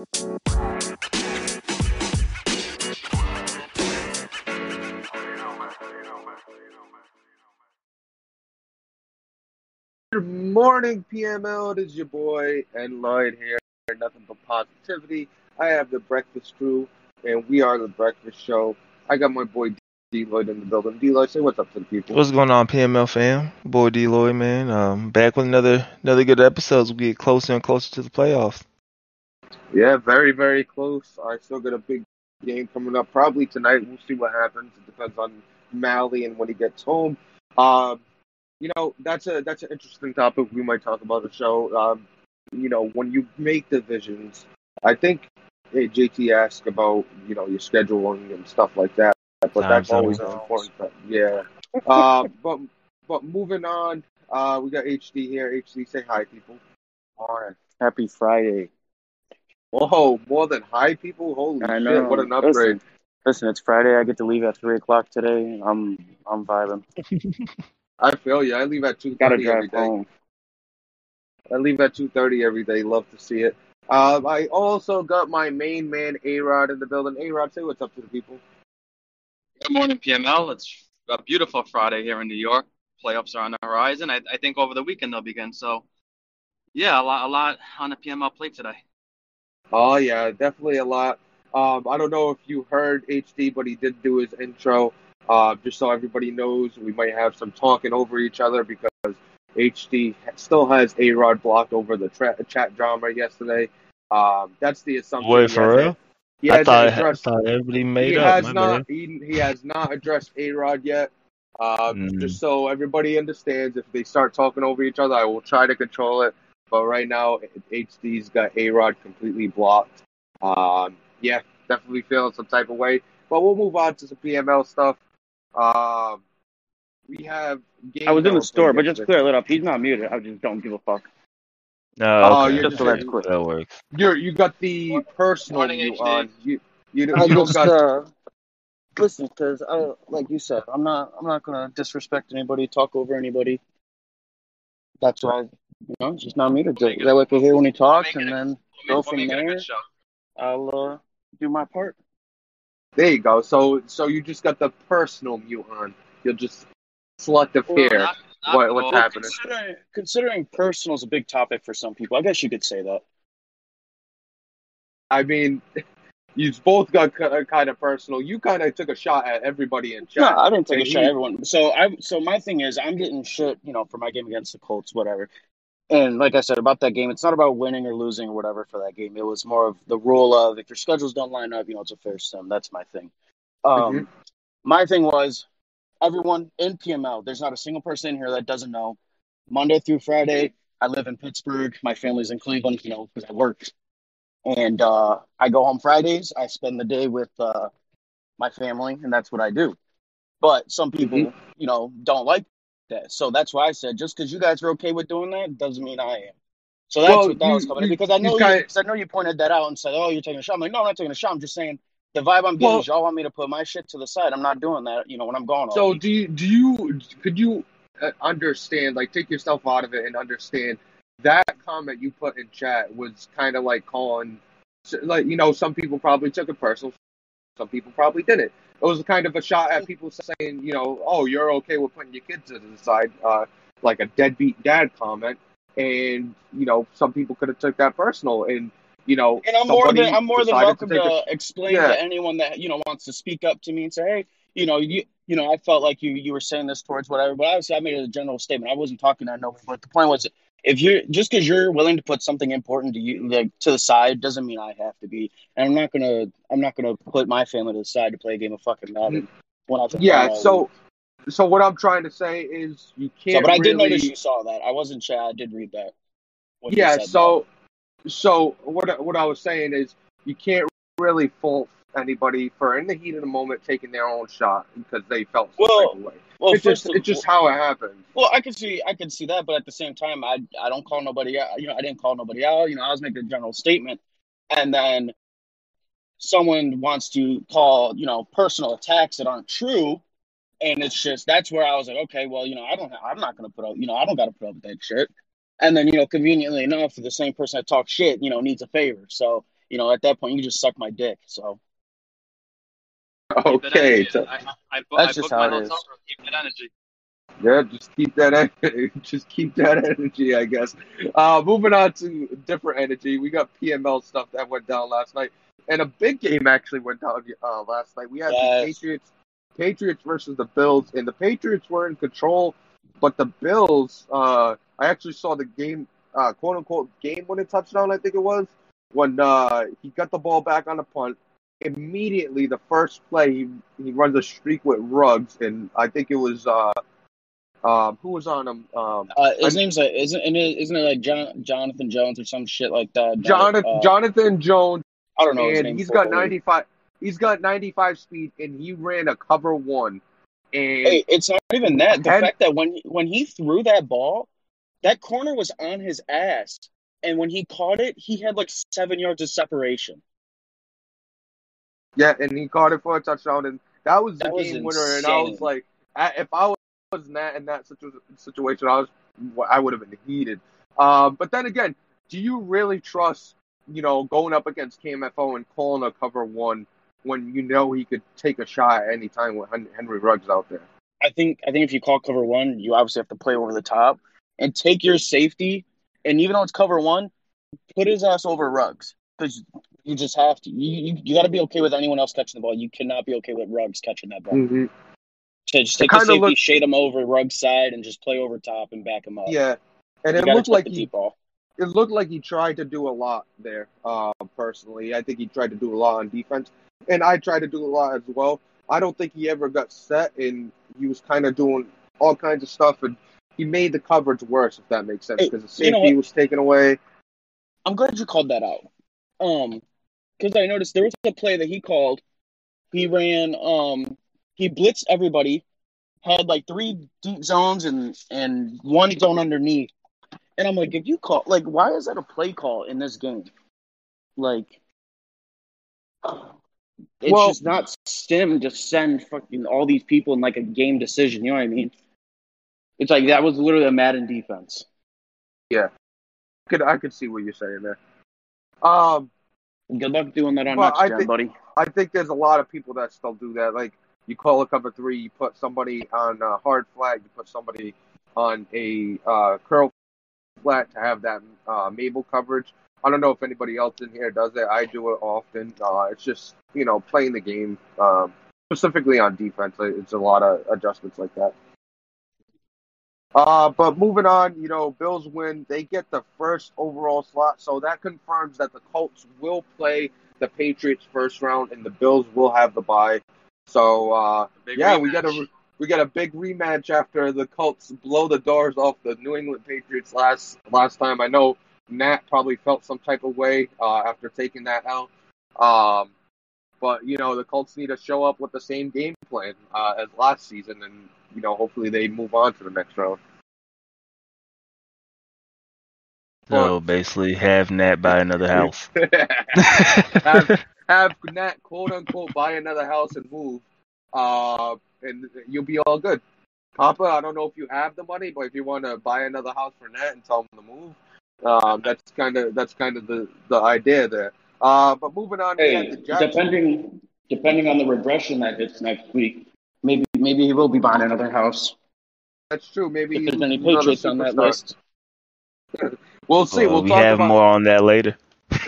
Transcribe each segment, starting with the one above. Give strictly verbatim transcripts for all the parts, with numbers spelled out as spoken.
Good morning, P M L. It is your boy and D'Lloyd here. Nothing but positivity. I have the Breakfast Crew, and we are the Breakfast Show. I got my boy D'Lloyd in the building. D'Lloyd, say what's up to the people. What's going on, P M L fam? Boy D'Lloyd, man. Um, back with another another good episode. We get closer and closer to the playoffs. Yeah, very, very close. I still got a big game coming up probably tonight. We'll see what happens. It depends on Mally and when he gets home. Um, you know, that's a that's an interesting topic we might talk about the show. Um, you know, when you make divisions, I think hey, J T asked about, you know, your scheduling and stuff like that. But that's Time's always an important thing. Yeah. Uh, but but moving on, uh, we got H D here. H D, say hi, people. All right. Happy Friday. Whoa, more than high people? Holy I shit, know. What an upgrade. Listen, listen, it's Friday. I get to leave at three o'clock today. I'm I'm vibing. I feel you. I leave at two thirty every day. Home. I leave at two thirty every day. Love to see it. Um, I also got my main man, A-Rod, in the building. A-Rod, say what's up to the people. Good morning, P M L. It's a beautiful Friday here in New York. Playoffs are on the horizon. I, I think over the weekend they'll begin. So, yeah, a lot, a lot on the P M L plate today. Oh, yeah, definitely a lot. Um, I don't know if you heard H D, but he did do his intro. Uh, just so everybody knows, we might have some talking over each other because H D still has A-Rod blocked over the tra- chat drama yesterday. Um, that's the assumption. Wait, for real? Yeah, I thought, addressed, I thought everybody made he up. Has not, he, he has not addressed A-Rod yet. Uh, mm. Just so everybody understands, if they start talking over each other, I will try to control it. But right now, H D's got A-Rod completely blocked. Um, yeah, definitely feeling some type of way. But we'll move on to some P M L stuff. Um, we have. Game I was in the store, but just clear it up. He's not muted. I just don't give a fuck. No, okay. Oh, you're just, just that's quick. That works. You're you got the personal view on. You you, you, you don't got. Uh, listen, because like you said, I'm not I'm not gonna disrespect anybody, talk over anybody. That's why. You know, just not me to do it. That way we'll hear when he talks, and then go from there. I'll uh, do my part. There you go. So, so you just got the personal mute on. You'll just select the fear. Well, not, what, what's well, happening? Considering, considering personal is a big topic for some people, I guess you could say that. I mean, you both got c- kind of personal. You kind of took a shot at everybody in chat. No, I didn't take a shot at everyone. So, I so my thing is, I'm getting shit, you know, for my game against the Colts, whatever. And like I said, about that game, it's not about winning or losing or whatever for that game. It was more of the rule of if your schedules don't line up, you know, it's a fair sum. That's my thing. Um, mm-hmm. My thing was everyone in P M L, there's not a single person in here that doesn't know. Monday through Friday, I live in Pittsburgh. My family's in Cleveland, you know, because I work. And uh, I go home Fridays. I spend the day with uh, my family, and that's what I do. But some people, mm-hmm. you know, don't like that. So that's why I said just because you guys are okay with doing that doesn't mean I am. So that's well, what that you, was coming in because I know you, kinda, I know you pointed that out and said, "Oh, you're taking a shot." I'm like, "No, I'm not taking a shot. I'm just saying the vibe I'm getting well, is y'all want me to put my shit to the side. I'm not doing that. You know, when I'm gone." So do you, do you could you understand like take yourself out of it and understand that comment you put in chat was kind of like calling like you know some people probably took it personal, some people probably didn't. It was kind of a shot at people saying, you know, oh, you're okay with putting your kids to the side, uh, like a deadbeat dad comment. And, you know, some people could have took that personal. And, you know, and I'm more than I'm more than welcome to, to a, explain yeah. to anyone that, you know, wants to speak up to me and say, hey, you know, you you know, I felt like you, you were saying this towards whatever. But obviously I made a general statement. I wasn't talking to nobody. But the point was, if you're just because you're willing to put something important to you like, to the side doesn't mean I have to be. And I'm not gonna I'm not gonna put my family to the side to play a game of fucking Madden. When I yeah. So, so what I'm trying to say is you can't. So, but I really... did notice you saw that. I wasn't chat. I did read that. Yeah. So, that. so what what I was saying is you can't really fault anybody for in the heat of the moment taking their own shot because they felt some type of way. Well, it's just, of, it's just how it happened. Well, I can see, I can see that, but at the same time, I, I don't call nobody out. You know, I didn't call nobody out. You know, I was making a general statement, and then someone wants to call, you know, personal attacks that aren't true, and it's just that's where I was like, okay, well, you know, I don't, I'm not gonna put up, you know, I don't gotta put up with that shit. And then, you know, conveniently enough, the same person that talks shit, you know, needs a favor. So you know, at that point, you can just suck my dick. So. Okay. Keep that energy. I, I, I, that's I just how it is. Keep that energy. Yeah, just keep that energy. Just keep that energy, I guess. Uh, moving on to different energy, we got P M L stuff that went down last night, and a big game actually went down uh, last night. We had yes. the Patriots, Patriots versus the Bills, and the Patriots were in control, but the Bills. Uh, I actually saw the game, uh, quote unquote, game winning touchdown. I think it was when uh, he got the ball back on the punt. Immediately, the first play, he, he runs a streak with Ruggs, and I think it was. Uh, Um, who was on him? Um, uh, his I, name's like, isn't isn't it like John, Jonathan Jones or some shit like that? Jonathan uh, Jonathan Jones. I don't know. And his name he's got ninety five. He's got ninety five speed, and he ran a cover one. And hey, it's not even that. The had, fact that when when he threw that ball, that corner was on his ass, and when he caught it, he had like seven yards of separation. Yeah, and he caught it for a touchdown, and that was that the game was winner. And I was like, I, if I was. was that in that situation, I was I would have been heated. Um, but then again, do you really trust, you know, going up against K M F O and calling a cover one when you know he could take a shot at any time with Henry Ruggs out there? I think I think if you call cover one, you obviously have to play over the top and take your safety. And even though it's cover one, put his ass over Ruggs because you just have to. You you, you got to be okay with anyone else catching the ball. You cannot be okay with Ruggs catching that ball. Mm-hmm. So just take the safety, looked, shade him over Ruggs' side, and just play over top and back him up. Yeah, and you it looked like he, it looked like he tried to do a lot there. Uh, personally, I think he tried to do a lot on defense, and I tried to do a lot as well. I don't think he ever got set, and he was kind of doing all kinds of stuff, and he made the coverage worse, if that makes sense, because hey, the safety you know was taken away. I'm glad you called that out, um, because I noticed there was a play that he called. He ran, um. He blitzed everybody, had like three deep zones and, and one zone underneath. And I'm like, if you call, like, why is that a play call in this game? Like, it's well, just not stem to send fucking all these people in like a game decision. You know what I mean? It's like that was literally a Madden defense. Yeah. I could, I could see what you're saying there. Um, Good luck doing that on well, next I jam, think, buddy. I think there's a lot of people that still do that. Like, you call a cover three, you put somebody on a hard flat, you put somebody on a uh, curl flat to have that uh, Mabel coverage. I don't know if anybody else in here does it. I do it often. Uh, it's just, you know, playing the game, um, specifically on defense. It's a lot of adjustments like that. Uh, but moving on, you know, Bills win. They get the first overall slot, so that confirms that the Colts will play the Patriots first round and the Bills will have the bye. So, uh, yeah, rematch. we got a we got a big rematch after the Colts blow the doors off the New England Patriots last last time. I know Nat probably felt some type of way uh, after taking that out. Um, but, you know, the Colts need to show up with the same game plan uh, as last season. And, you know, hopefully they move on to the next round. So, basically, have Nat buy another house. have, Have Nat, quote unquote, buy another house and move, uh, and you'll be all good. Papa, I don't know if you have the money, but if you want to buy another house for Nat and tell him to move, uh, that's kind of that's kind of the, the idea there. Uh, but moving on, hey, depending depending on the regression that hits next week, maybe maybe he will be buying another house. That's true. Maybe if there's any Patriots on that list. We'll see. Well, we'll we talk have about more on that later.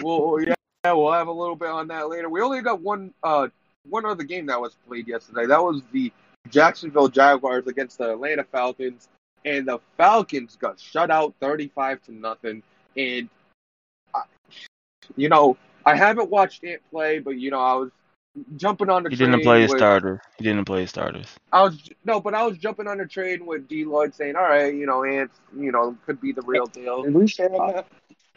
Well, yeah. Yeah, we'll have a little bit on that later. We only got one uh, one other game that was played yesterday. That was the Jacksonville Jaguars against the Atlanta Falcons. And the Falcons got shut out thirty-five to nothing. And, I, you know, I haven't watched Ant play, but, you know, I was jumping on the he train. He didn't play with, a starter. He didn't play starters. I was No, but I was jumping on the train with D'Lloyd saying, all right, you know, Ant, you know, could be the real deal. Did we say that?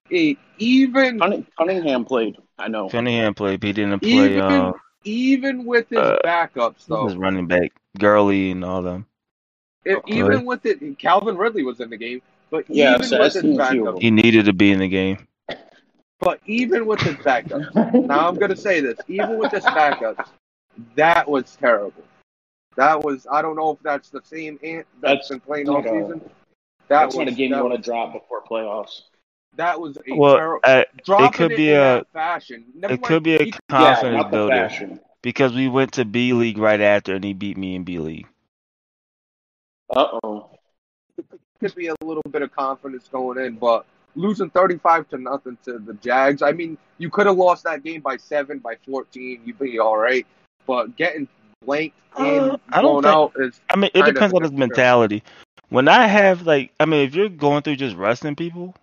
It, even Cunningham played. I know Cunningham played, but he didn't play. Even, uh, even with his uh, backups, though, his running back Gurley and all them. It, even with it, Calvin Ridley was in the game, but yeah, even so with his backups, he needed to be in the game. But even with his backups, now I'm gonna say this: even with his backups, that was terrible. That was I don't know if that's the same Ant that's, that's been playing all season. That that's was, not a game that you want to drop before playoffs. That was a well, terrible uh, drop. It could it be in a fashion. Never it mind. Could be a confidence yeah, builder because we went to B League right after, and he beat me in B League. Uh oh. It could be a little bit of confidence going in, but losing thirty-five to nothing to the Jags. I mean, you could have lost that game by seven, by fourteen. You'd be all right, but getting blanked in, I don't think, out is. I mean, it depends on his mentality. When I have like, I mean, if you're going through just resting people.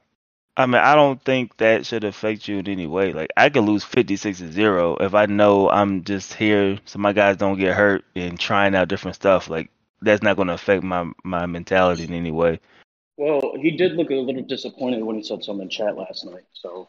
I mean, I don't think that should affect you in any way. Like, I could lose fifty-six to zero if I know I'm just here so my guys don't get hurt and trying out different stuff. Like, that's not going to affect my, my mentality in any way. Well, he did look a little disappointed when he said something in chat last night. So,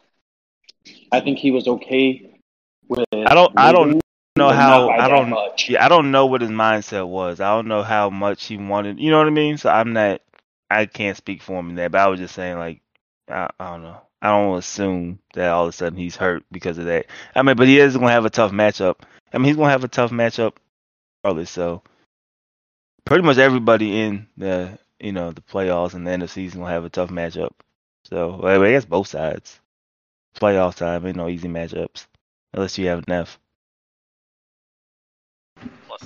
I think he was okay with. I don't. I don't know how. I don't. Much. Yeah, I don't know what his mindset was. I don't know how much he wanted. You know what I mean? So I'm not. I can't speak for him in that. But I was just saying, like. I, I don't know. I don't assume that all of a sudden he's hurt because of that. I mean, but he is going to have a tough matchup. I mean, he's going to have a tough matchup probably. So pretty much everybody in the, you know, the playoffs and the end of the season will have a tough matchup. So well, I guess both sides. Playoff time, ain't no easy matchups unless you have enough.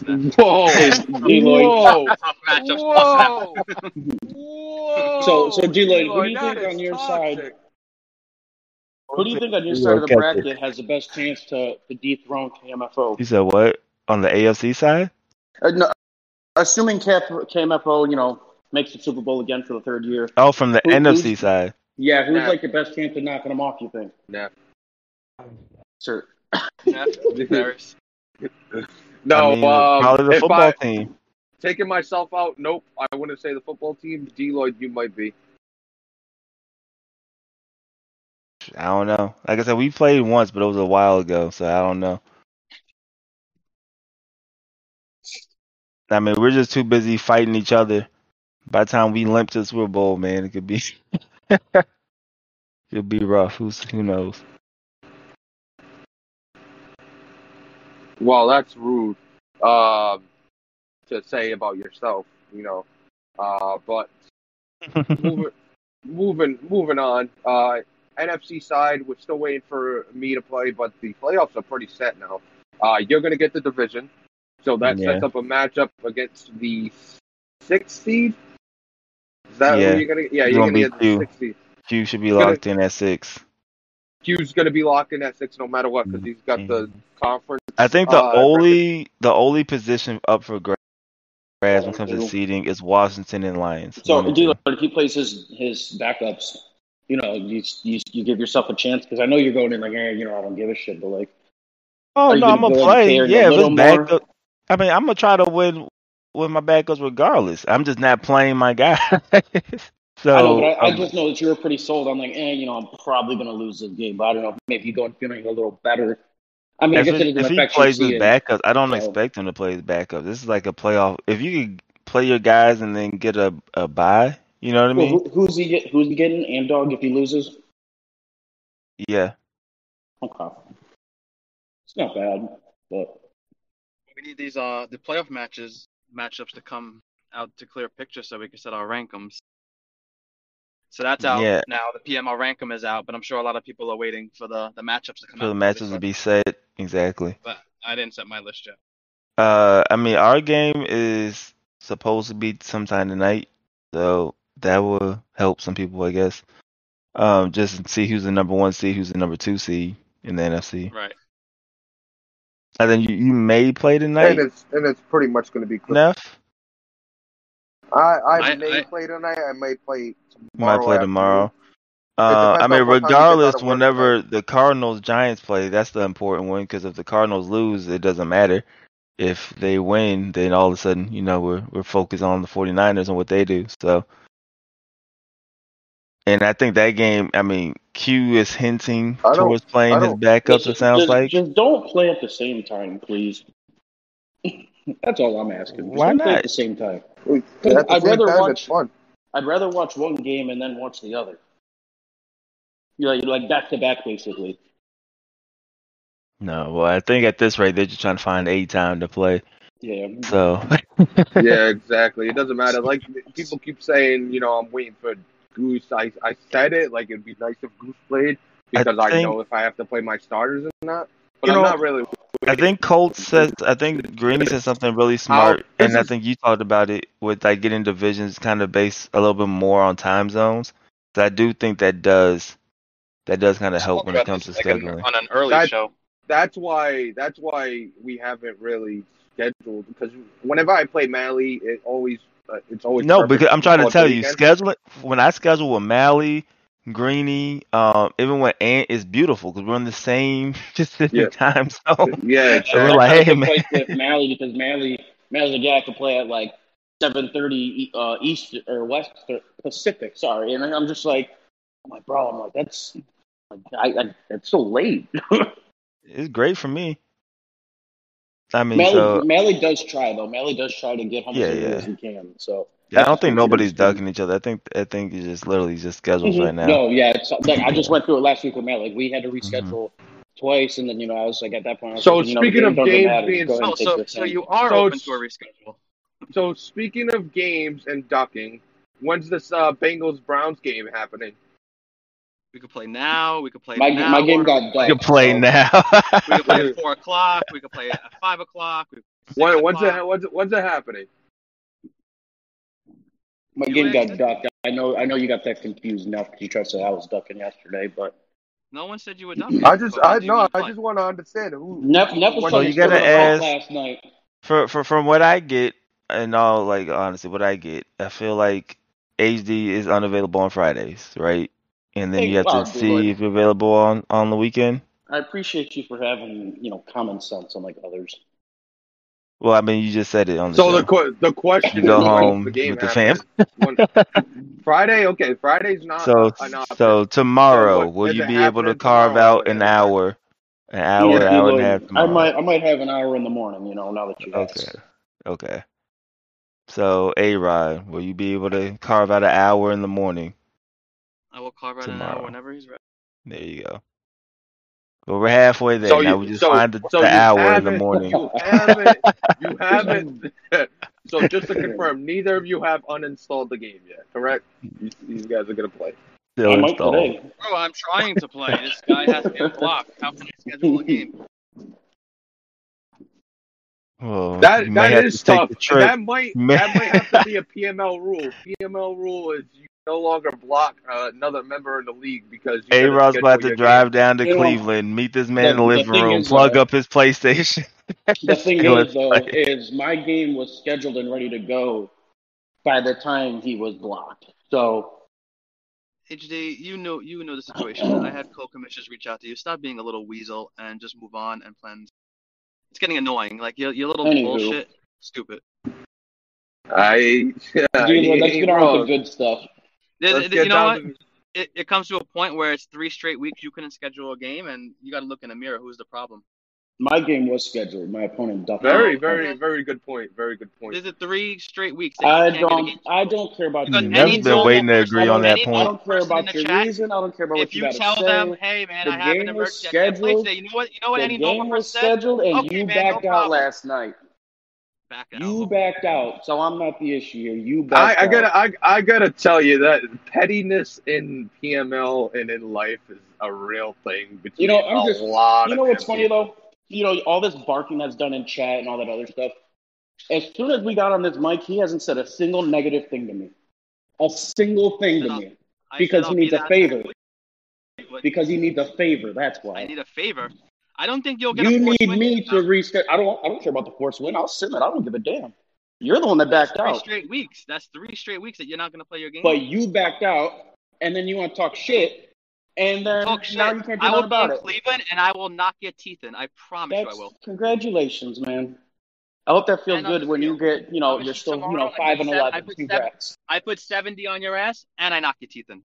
Whoa! D'Lloyd. Whoa! Whoa! Whoa! So, so D'Lloyd, who do you think on your toxic. side? Who do you think on your side of the bracket has the best chance to, to dethrone K M F O? You said what on the A F C side? Uh, no, assuming K M F O, you know, makes the Super Bowl again for the third year. Oh, from the who, N F C side. Yeah, who's nah. like the best chance of knocking them off? You think? Yeah. Sir. Yeah. No, I mean, um, probably the football I, team. Taking myself out, nope. I wouldn't say the football team. D'Lloyd, you might be. I don't know. Like I said, we played once, but it was a while ago, so I don't know. I mean, we're just too busy fighting each other. By the time we limp to the Super Bowl, man, it could be, it could be rough. Who's who knows? Well, that's rude uh, to say about yourself, you know. Uh, but moving, moving, moving on. Uh, N F C side, we're still waiting for me to play, but the playoffs are pretty set now. Uh, you're going to get the division, so that yeah. sets up a matchup against the sixth seed. Is that yeah. who you're going to? Yeah, you're, you're going to get Q. the sixth seed. Q should be you're locked gonna, in at six. Q's going to be locked in at six no matter what because he's got the conference. I think the uh, only the only position up for grabs when it comes to seeding is Washington and Lions. So, dude, if he plays his, his backups, you know, you, you you give yourself a chance because I know you're going in like, eh, you know, I don't give a shit, but like, oh no, I'm gonna go play. Yeah, if it's backup, I mean, I'm gonna try to win with my backups regardless. I'm just not playing my guys. So, I, know, but I, I just know that you were pretty sold. I'm like, eh, you know, I'm probably going to lose this game, but I don't know. Maybe you're feeling a little better. I mean, if, I guess it, it if he plays his backups, I don't so. expect him to play his backups. This is like a playoff. If you could play your guys and then get a, a bye, you know what I mean? Well, who, who's, he get, who's he getting? Ant Dog if he loses? Yeah. Okay. It's not bad, but. We need these uh the playoff matches matchups to come out to clear picture so we can set our rankings. So that's out yeah. now. The P M L Rankum is out, but I'm sure a lot of people are waiting for the, the matchups to come for out. For the matchups to be set, exactly. But I didn't set my list yet. Uh, I mean, our game is supposed to be sometime tonight, so that will help some people, I guess. Um, just see who's the number one seed, who's the number two seed in the N F C. Right. And then you, you may play tonight. And it's, and it's pretty much going to be clear. Enough. I, I, I may I, play tonight. I may play tomorrow. Might play tomorrow. Uh, I mean, regardless, whenever the Cardinals-Giants play, that's the important one because if the Cardinals lose, it doesn't matter. If they win, then all of a sudden, you know, we're we're focused on the 49ers and what they do. So, and I think that game, I mean, Q is hinting towards playing his backups, it sounds just, like. Just don't play at the same time, please. That's all I'm asking. Why not? Play at the same time. At the I'd same rather time, watch. It's fun. I'd rather watch one game and then watch the other. You're like, you're like back to back, basically. No, well, I think at this rate they're just trying to find a time to play. Yeah. So. Yeah, exactly. It doesn't matter. Like people keep saying, you know, I'm waiting for Goose. I, I said it, like, it'd be nice if Goose played, because I, think, I know if I have to play my starters or not. But you I'm know, not really. I think Colt says, I think Greeny said something really smart, I'll, and I think you talked about it with, like, getting divisions kind of based a little bit more on time zones. So I do think that does that does kind of help when it comes to scheduling. On an early that, show. That's why, that's why we haven't really scheduled, because whenever I play Mally, it always uh, it's always no. Because I'm trying to tell you, scheduling when I schedule with Mally, Greeny, um, even when Ant is beautiful, because we're in the same Pacific yeah. time zone. Yeah, so we're like, hey man, with Mally, because Mally Mally's a guy to play at like seven thirty uh, East or West or Pacific. Sorry, and I'm just like, I'm like, bro, I'm like, that's like, I, I that's so late. It's great for me. I mean, Mally, so, Mally does try though. Mally does try to get home yeah, as soon yeah. as he can. So yeah, I don't think nobody's ducking each other. I think I think it's just literally just schedules mm-hmm. right now. No, yeah, it's, like, I just went through it last week with Mally. Like, we had to reschedule mm-hmm. twice, and then you know I was like at that point. I was so like, you speaking know, of games being so, so, so you are so open to a reschedule. So speaking of games and ducking, when's this uh, Bengals Browns game happening? We could play now. We could play my, now. My game got ducked. We could play so. now. We could play at four o'clock. We could play at five o'clock. What, when's it? When's it? When's it happening? My you game got ducked. That? I know. I know you got that confused now because you tried to say I was ducking yesterday, but no one said you were ducking. I just. I no. I just want to understand who. Neff, Neff was so you gotta ask. Last night. For for from what I get, and all like honestly, what I get, I feel like H D is unavailable on Fridays, right? And then hey, you have wow, to see D'Lloyd. If you're available on, on the weekend. I appreciate you for having, you know, common sense unlike others. Well, I mean, you just said it on the So show. the qu- the question you go is home the game with the fam. Friday, okay, Friday's not So enough. So tomorrow, so will you be able to carve tomorrow, out an hour? An hour, yeah, hour and a half tomorrow? I might I might have an hour in the morning, you know, now that you okay. asked. Okay. So A-Rod, will you be able to carve out an hour in the morning? I will call right now whenever he's ready. There you go. Well, we're halfway there. So now you, we just so, find the, so the hour in the morning. You haven't. You haven't. So just to confirm, neither of you have uninstalled the game yet, correct? You, you guys are gonna play. Still I'm installed. Bro, I'm trying to play. This guy has to get blocked. How can I schedule a game? Well, that that is tough. That might that might have to be a P M L rule. P M L rule is you no longer block uh, another member in the league because you A-Rod's about to drive game. down to you Cleveland, know, meet this man the, in the living the room, is, plug uh, up his PlayStation. The thing is, though, is my game was scheduled and ready to go by the time he was blocked. So, H D, you know, you know the situation. I had co-commissioners reach out to you. Stop being a little weasel and just move on and plan. It's getting annoying. Like your your little Anywho. bullshit, stupid. I. Yeah, Dude, let's get on with the good stuff. It, it, you know what? It, it comes to a point where it's three straight weeks you couldn't schedule a game, and you got to look in the mirror. Who's the problem? My game was scheduled. My opponent ducked. Very, out. very, very good point. Very good point. There's a three straight weeks. I don't. I don't care about. You've been waiting to agree on that point. I don't care about your chat. reason. I don't care about if what you, you tell say, them. Hey man, the I have an emergency. I can't play today. You know what? You know what? The any game was said? scheduled, and okay, you man, backed no out last night. Back out. You backed out, so I'm not the issue here. You backed I, I gotta, out. I, I gotta tell you that pettiness in P M L and in life is a real thing. You know, I'm just. You know what's funny though? You know, all this barking that's done in chat and all that other stuff. As soon as we got on this mic, he hasn't said a single negative thing to me, a single thing to me, because he needs a favor. Because he needs a favor. That's why. I need a favor. I don't think you'll get a force win. You need me to reschedule. I don't. I don't care about the force win. I'll sit in it. I don't give a damn. You're the one that backed out. Three straight weeks. That's three straight weeks that you're not going to play your game. But you backed out, and then you want to talk shit, and then now you can't do nothing about it. I will play Cleveland, and I will knock your teeth in. I promise you, I will. Congratulations, man. I hope that feels good when you get, you know, you're still, you know, five and eleven. Congrats. I put seventy on your ass, and I knock your teeth in.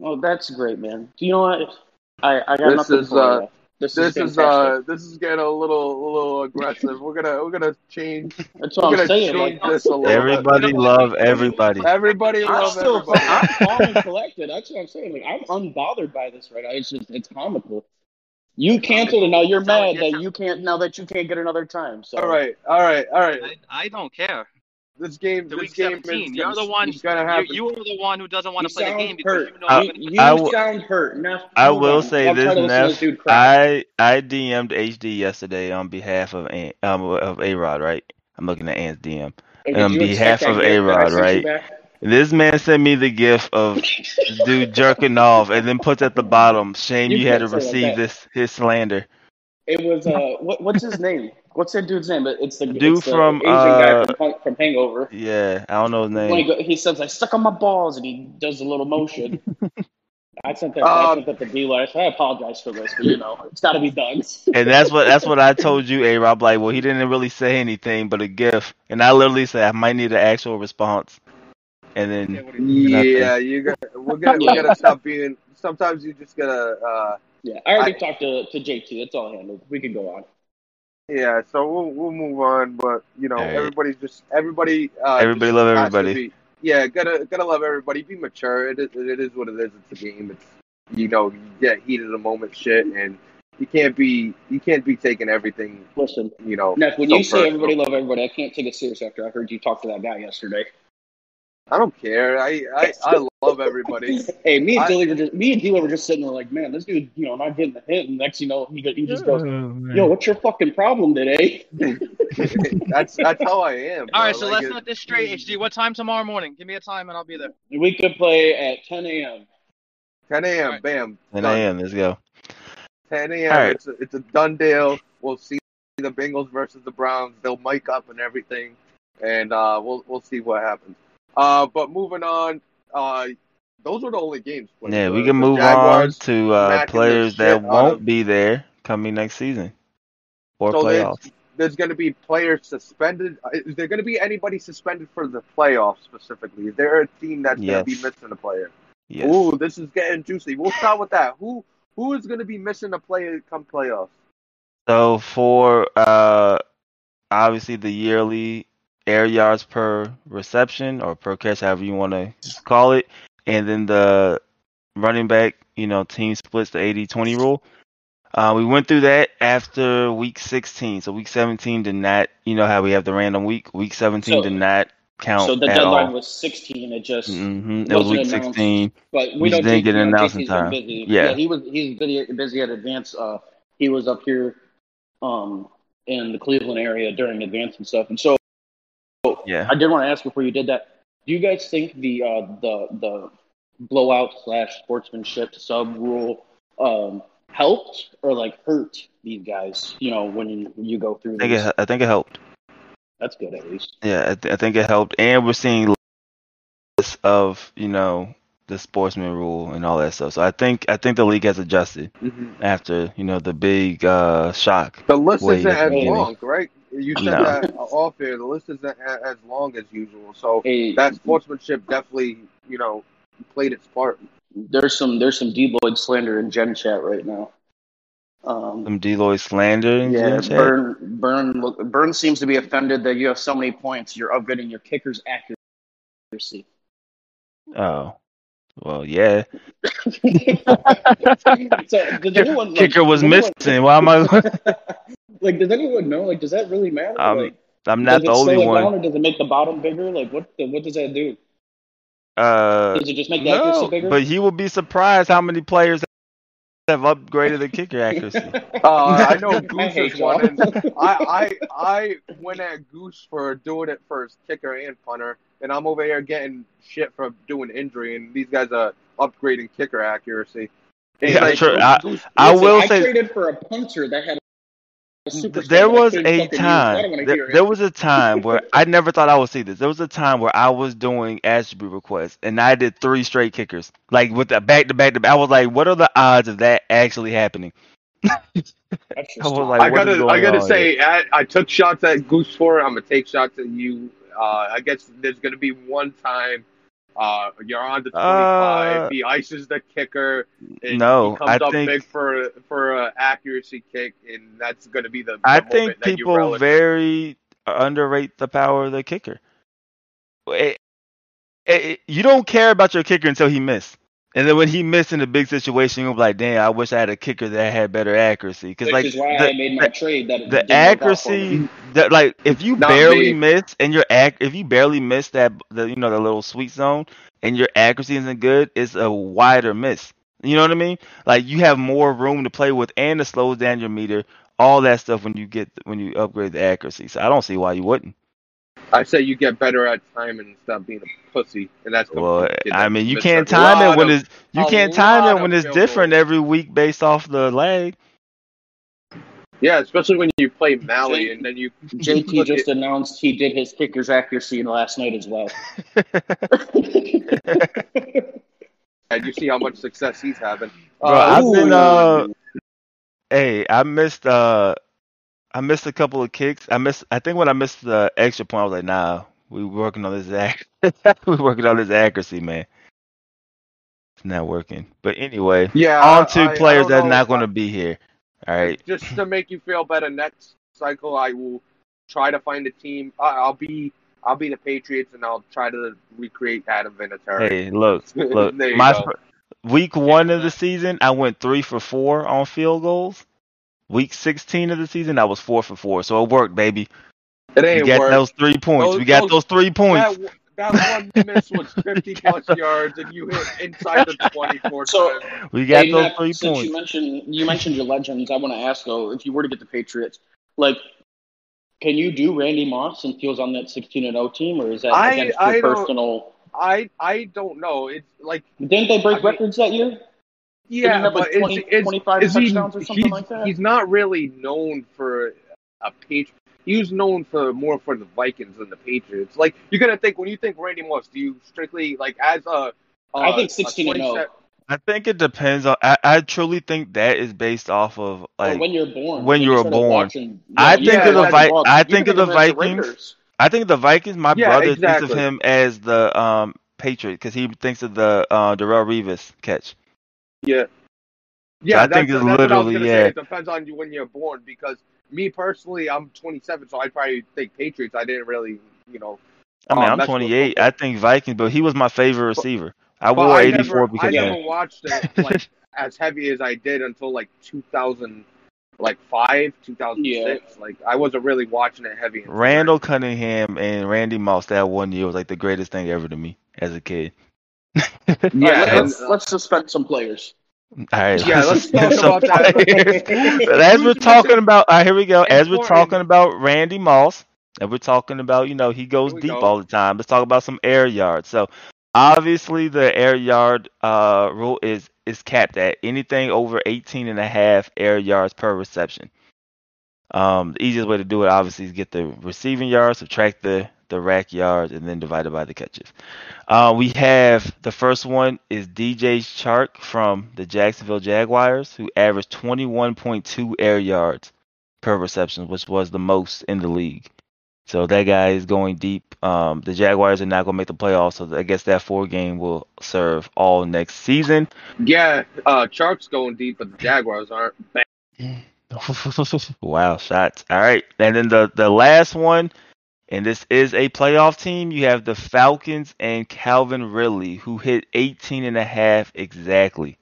Oh, that's great, man. You know what? I I got nothing for you. This, this is, is uh this is getting a little a little aggressive. We're gonna we're gonna change. That's what we're I'm gonna saying. Change like, this a little everybody bit. love everybody. Everybody I'm love still, everybody. I'm calm and collected. That's what I'm saying. Like I'm unbothered by this right now. It's just it's comical. You canceled and now you're mad that you can't now that you can't get another time. So all right, all right, all right. I, I don't care. This game, to this game is you're the one. You're, you are the one who doesn't want to play the game because hurt. you know. I, you, you I w- sound hurt. Neff, I will on. say I'll this, Neff. This I I D M'd H D yesterday on behalf of Ant, um, of A-Rod, right? I'm looking at Ant's D M and on behalf of A-Rod, right? This man sent me the gif of dude jerking off and then puts at the bottom, shame you, you had to receive like this his slander. It was uh, what what's his name? What's that dude's name? It's the dude it's from the Asian uh, guy from, from Hangover. Yeah, I don't know his name. He, go, he says, "I suck on my balls," and he does a little motion. I sent that. Um, I sent that to D'Lloyd. I apologize for this, but you know, it's got to be done. And that's what that's what I told you, A-Rob. Like, well, he didn't really say anything but a gif, and I literally said I might need an actual response. And then yeah, nothing. you got we're gonna we gotta stop being. Sometimes you just gotta. Uh, yeah, I already I, talked to to J T. It's all handled. We can go on. Yeah, so we'll we'll move on, but you know, right. everybody's just everybody. Uh, everybody just love everybody. Be, yeah, gotta gotta love everybody. Be mature. It is it is what it is. It's a game. It's you know, you get heat of the moment shit, and you can't be you can't be taking everything. Listen, you know, Neff, when so you personal. say everybody love everybody, I can't take it serious after I heard you talk to that guy yesterday. I don't care. I, I, I love everybody. Hey, me and D'Lloyd were just me and D'Lloyd were just sitting there like, man, this dude, you know, not getting the hit, and next you know, he, he just goes, oh, yo, what's your fucking problem today? that's that's how I am. All bro. right, so like, let's it, not this straight, H D. What time tomorrow morning? Give me a time, and I'll be there. We could play at ten a.m. ten a.m. Right. Bam. ten a.m. Let's go. ten a.m. Right. It's a, it's a done deal. We'll see the Bengals versus the Browns. They'll mic up and everything, and uh, we'll we'll see what happens. Uh, but moving on, uh, those were the only games played. Yeah, we can move on to uh, players that won't be there coming next season or playoffs. There's, there's going to be players suspended. Is there going to be anybody suspended for the playoffs specifically? Is there a team that's going to be missing a player? Yes. Ooh, this is getting juicy. We'll start with that. Who who is going to be missing a player come playoffs? So for uh, obviously the yearly. Air yards per reception or per catch, however you want to call it. And then the running back, you know, team splits, the eighty twenty rule. Uh, we went through that after week sixteen. So week seventeen did not, you know, how we have the random week. Week seventeen so, did not count. So the at deadline all. was sixteen. It just mm-hmm. it was week announced. sixteen. But we, we don't didn't get an announcement time. Yeah. yeah, he was he's busy, busy at advance. Uh, he was up here um, in the Cleveland area during advance and stuff, and so. Yeah, I did want to ask before you did that. Do you guys think the uh, the the blowout slash sportsmanship sub rule um, helped or like hurt these guys? You know, when you, when you go through. I think, it, I think it helped. That's good, at least. Yeah, I, th- I think it helped, and we're seeing less of you know the sportsman rule and all that stuff. So I think I think the league has adjusted mm-hmm. after you know the big uh, shock. The list isn't as long, right? You said no. that off air. The list isn't as long as usual, so hey, that sportsmanship definitely, you know, played its part. There's some there's some D'Lloyd slander in Gen Chat right now. Um, some D'Lloyd slander in yeah, Gen Chat. Burn, Burn, look, Burn seems to be offended that you have so many points. You're upgrading your kicker's accuracy. Oh, well, yeah. so, Kicker like, was missing. Anyone... Why am I? Like, does anyone know? Like, does that really matter? Um, like, I'm not the only one. Does it slow it down, or does it make the bottom bigger? Like, what the, what does that do? Uh, does it just make the no, accuracy bigger? But you will be surprised how many players have upgraded the kicker accuracy. uh, I know Goose is one. And I, I, I went at Goose for doing it first, kicker and punter, and I'm over here getting shit for doing injury, and these guys are upgrading kicker accuracy. Yeah, like, sure. Goose, I, Goose, I will I say. I traded for a punter that had There was a time. There, there was a time where I never thought I would see this. There was a time where I was doing attribute requests, and I did three straight kickers, like with the back to back to back. I was like, "What are the odds of that actually happening?" I, was like, I gotta, I gotta say, I, I took shots at Goose for it. I'm gonna take shots at you. Uh, I guess there's gonna be one time. Uh, you're on the twenty-five. Uh, he ices the kicker. And no, he comes I up think, big for for an accuracy kick, and that's going to be the. the I think people very underrate the power of the kicker. It, it, it, you don't care about your kicker until he misses. And then when he missed in a big situation, you'll be like, damn, I wish I had a kicker that had better accuracy. Because like is why the, I made my the, trade that the accuracy that like if you Not barely me. miss and your ac- if you barely miss that the you know the little sweet zone and your accuracy isn't good, it's a wider miss. You know what I mean? Like you have more room to play with, and it slows down your meter, all that stuff when you get when you upgrade the accuracy. So I don't see why you wouldn't. I say you get better at timing and stop being a pussy, and that's the well. I mean, you can't time it when it's you can't time it when it's different every week based off the leg. Yeah, especially when you play Mally, and then you J T just announced he did his kicker's accuracy last night as well. And you see how much success he's having. Bro, uh, I've been. Uh, hey, I missed. Uh, I missed a couple of kicks. I missed. I think when I missed the extra point, I was like, "Nah, we working on this. Ac- we working on this accuracy, man. It's not working." But anyway, yeah, on to I, players that's not going to be here. All right. Just to make you feel better, next cycle I will try to find a team. I, I'll be. I'll be the Patriots, and I'll try to recreate Adam Vinatieri. Hey, look, look. my go. Week one of the season, I went three for four on field goals. Week sixteen of the season, I was four for four, so it worked, baby. It ain't we got work. those three points. Those, we got those, those three points. That, that one miss was fifty plus yards, and you hit inside the twenty-four. So time. we got hey, those Matt, three since points. You mentioned you mentioned your legends. I want to ask though, if you were to get the Patriots, like, can you do Randy Moss and feels on that sixteen and zero team, or is that I, against your I personal? I I don't know. It's like didn't they break I records mean, that year? Yeah, but like twenty, is, twenty-five is touchdowns he, or something like that? He's not really known for a Patriot. He was known for more for the Vikings than the Patriots. Like you're gonna think when you think Randy Moss, do you strictly like as a? a I think sixteen and zero. I think it depends on. I, I truly think that is based off of like oh, when you're born. When you were born, watching, yeah, I think yeah, of the Vi- I think of the Vikings. I think the Vikings. My yeah, brother exactly. thinks of him as the um, Patriot because he thinks of the uh, Darrelle Revis catch. Yeah, yeah. So I that's, think it's that's literally what I was yeah. Say. It depends on you when you're born because me personally, I'm twenty-seven, so I probably think Patriots. I didn't really, you know. I mean, um, I'm twenty-eight. I think Vikings, but he was my favorite but, receiver. I wore well, I eighty-four never, because I never yeah. watched it like as heavy as I did until like two thousand, like five, two thousand six. Yeah. Like I wasn't really watching it heavy. Randall time. Cunningham and Randy Moss that one year was like the greatest thing ever to me as a kid. yeah, right, let's, and, uh, let's suspend some players. All right, yeah, let's talk about that. as we're talking about, all right, here we go. As we're talking about Randy Moss, and we're talking about you know he goes deep go. all the time. Let's talk about some air yards. So. Obviously, the air yard uh, rule is, is capped at anything over eighteen and a half air yards per reception. Um, the easiest way to do it, obviously, is get the receiving yards, subtract the, the rack yards, and then divide it by the catches. Uh, we have the first one is D J Chark from the Jacksonville Jaguars, who averaged twenty-one point two air yards per reception, which was the most in the league. So that guy is going deep. Um, the Jaguars are not going to make the playoffs, so I guess that four game will serve all next season. Yeah, uh, Chark's going deep, but the Jaguars aren't. Wow, shots. All right. And then the, the last one, and this is a playoff team, you have the Falcons and Calvin Ridley, who hit eighteen and a half exactly.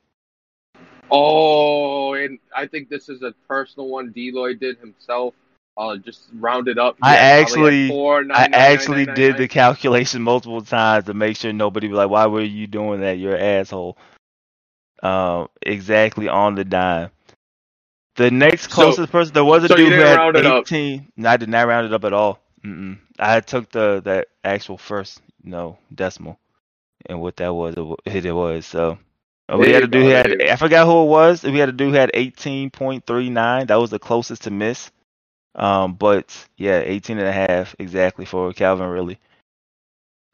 Oh, and I think this is a personal one D'Lloyd did himself. Uh, just round it up. I actually, four, nine, I nine, actually nine, nine, did nine. the calculation multiple times to make sure nobody was like, "Why were you doing that? You're an asshole." Uh, exactly on the dime. The next closest so, person, there was a so dude who had eighteen. No, I did not round it up at all. Mm-mm. I took the that actual first you know, decimal, and what that was, it, it was so. We had a dude who had. I forgot who it was. We had a dude who had eighteen point three nine. That was the closest to miss. Um, but yeah, eighteen and a half exactly for Calvin Ridley.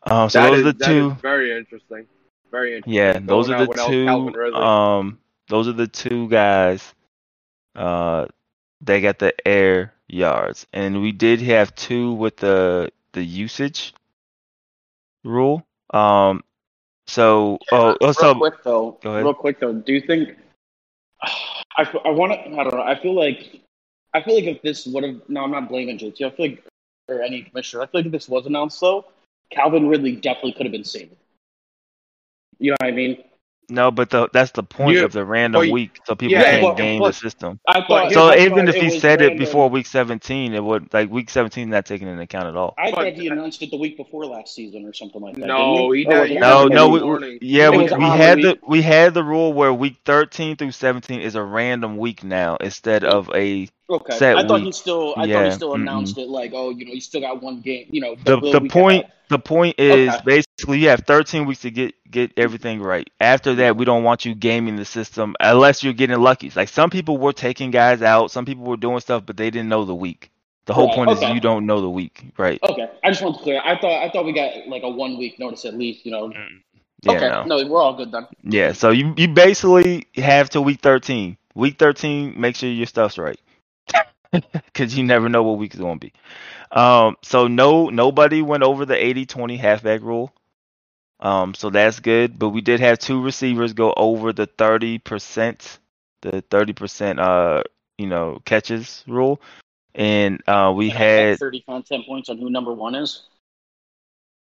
Um, so that those is, are the that two. Is very interesting. Very interesting. Yeah, those Going are the two. Um, those are the two guys. Uh, they got the air yards, and we did have two with the the usage rule. Um, so yeah, oh, oh, real so, quick though. Go ahead. Real quick though. Do you think? I I want to. I don't know. I feel like. I feel like if this would have... No, I'm not blaming J T. I feel like... Or any commissioner. I feel like if this was announced, though, Calvin Ridley definitely could have been saved. You know what I mean? No, but the, that's the point yeah. of the random well, week, so people yeah, can't well, game well, the system. I thought, so I even if he said random. it before week seventeen, it would like week seventeen not taken into account at all. I thought he announced it the week before last season or something like that. No, he didn't. He no, no, we, yeah, we, we had week. the we had the rule where week thirteen through seventeen is a random week now instead of a. Okay, Set I thought week. he still. I yeah. thought he still announced mm-hmm. it like, oh, you know, you still got one game. You know, the the point. The point is okay. basically you have thirteen weeks to get get everything right. After that, we don't want you gaming the system unless you're getting lucky. Like some people were taking guys out, some people were doing stuff, but they didn't know the week. The whole right. point okay. is you don't know the week, right? Okay, I just want to clear. I thought I thought we got like a one week notice at least. You know. Yeah, okay. No. no, we're all good then. Yeah. So you you basically have to week thirteen. Week thirteen, make sure your stuff's right. Because you never know what week is going to be. Um, so no, nobody went over the eighty twenty halfback rule. Um, so that's good. But we did have two receivers go over the thirty percent, the thirty percent, uh, you know, catches rule. And uh, we and had thirty content points on who number one is.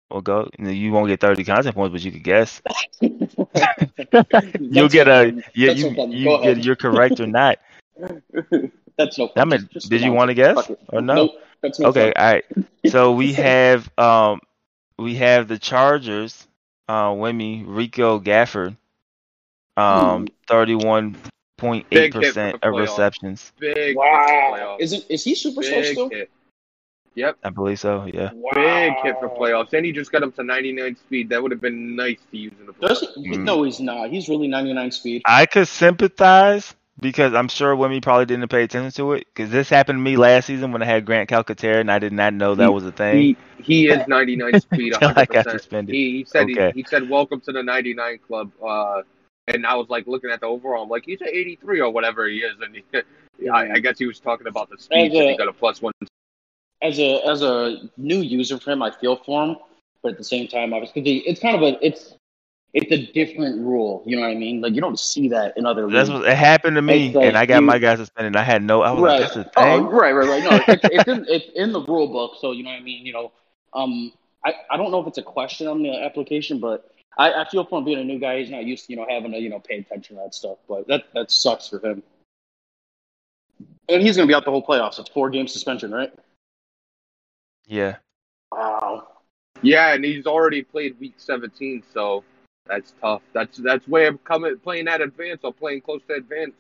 Well, go. You won't get thirty content points, but you could guess. You'll get a. Yeah, you, you get, you're correct or not. That's no. I mean, did you want to guess or no? Nope, that's no okay, all right. So we have um, we have the Chargers, uh, Wimmy, Rico Gafford, um, thirty-one point eight percent of receptions. Big wow! Is it is he super slow still? Hit. Yep, I believe so. Yeah. Wow. Big hit for playoffs, and he just got up to ninety-nine speed. That would have been nice to use in the playoffs. Does he? Mm. No, he's not. He's really ninety-nine speed. I could sympathize. Because I'm sure Wimmy probably didn't pay attention to it. Because this happened to me last season when I had Grant Calcaterra, and I did not know that he, was a thing. He, he is ninety-nine speed, one hundred percent. I got suspended. He, he said, okay. he, he said, welcome to the ninety-nine club. Uh, and I was, like, looking at the overall. I'm like, he's at eighty-three or whatever he is. And he, I, I guess he was talking about the speed, and he got a plus one. As a as a new user for him, I feel for him. But at the same time, obviously, it's kind of a – it's. It's a different rule, you know what I mean? Like you don't see that in other. That's what it happened to me, like, and I got you, my guys suspended. I had no. I was right. like, "That's a thing." Oh, right, right, right. No, it's, it's, in, it's in the rule book, so you know what I mean. You know, um, I, I don't know if it's a question on the application, but I, I feel for him being a new guy. He's not used to you know having to you know pay attention to that stuff, but that that sucks for him. And he's gonna be out the whole playoffs. It's four game suspension, right? Yeah. Wow. Yeah, and he's already played week seventeen, so. That's tough. That's that's where I'm coming playing at advance or playing close to advance.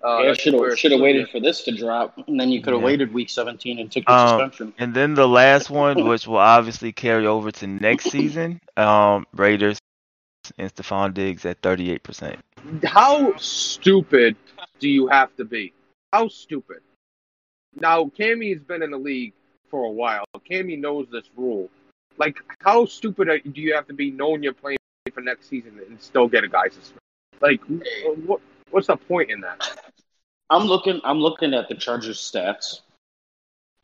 Uh, yeah, should have should have waited for this to drop, and then you could have yeah. waited week seventeen and took the um, suspension. And then the last one, which will obviously carry over to next season, um, Raiders and Stephon Diggs at thirty-eight percent. How stupid do you have to be? How stupid? Now, Cammy's been in the league for a while. Cammy knows this rule. Like, how stupid are, do you have to be knowing you're playing? For next season and still get a guy suspended. Like, what? What's the point in that? I'm looking. I'm looking at the Chargers stats.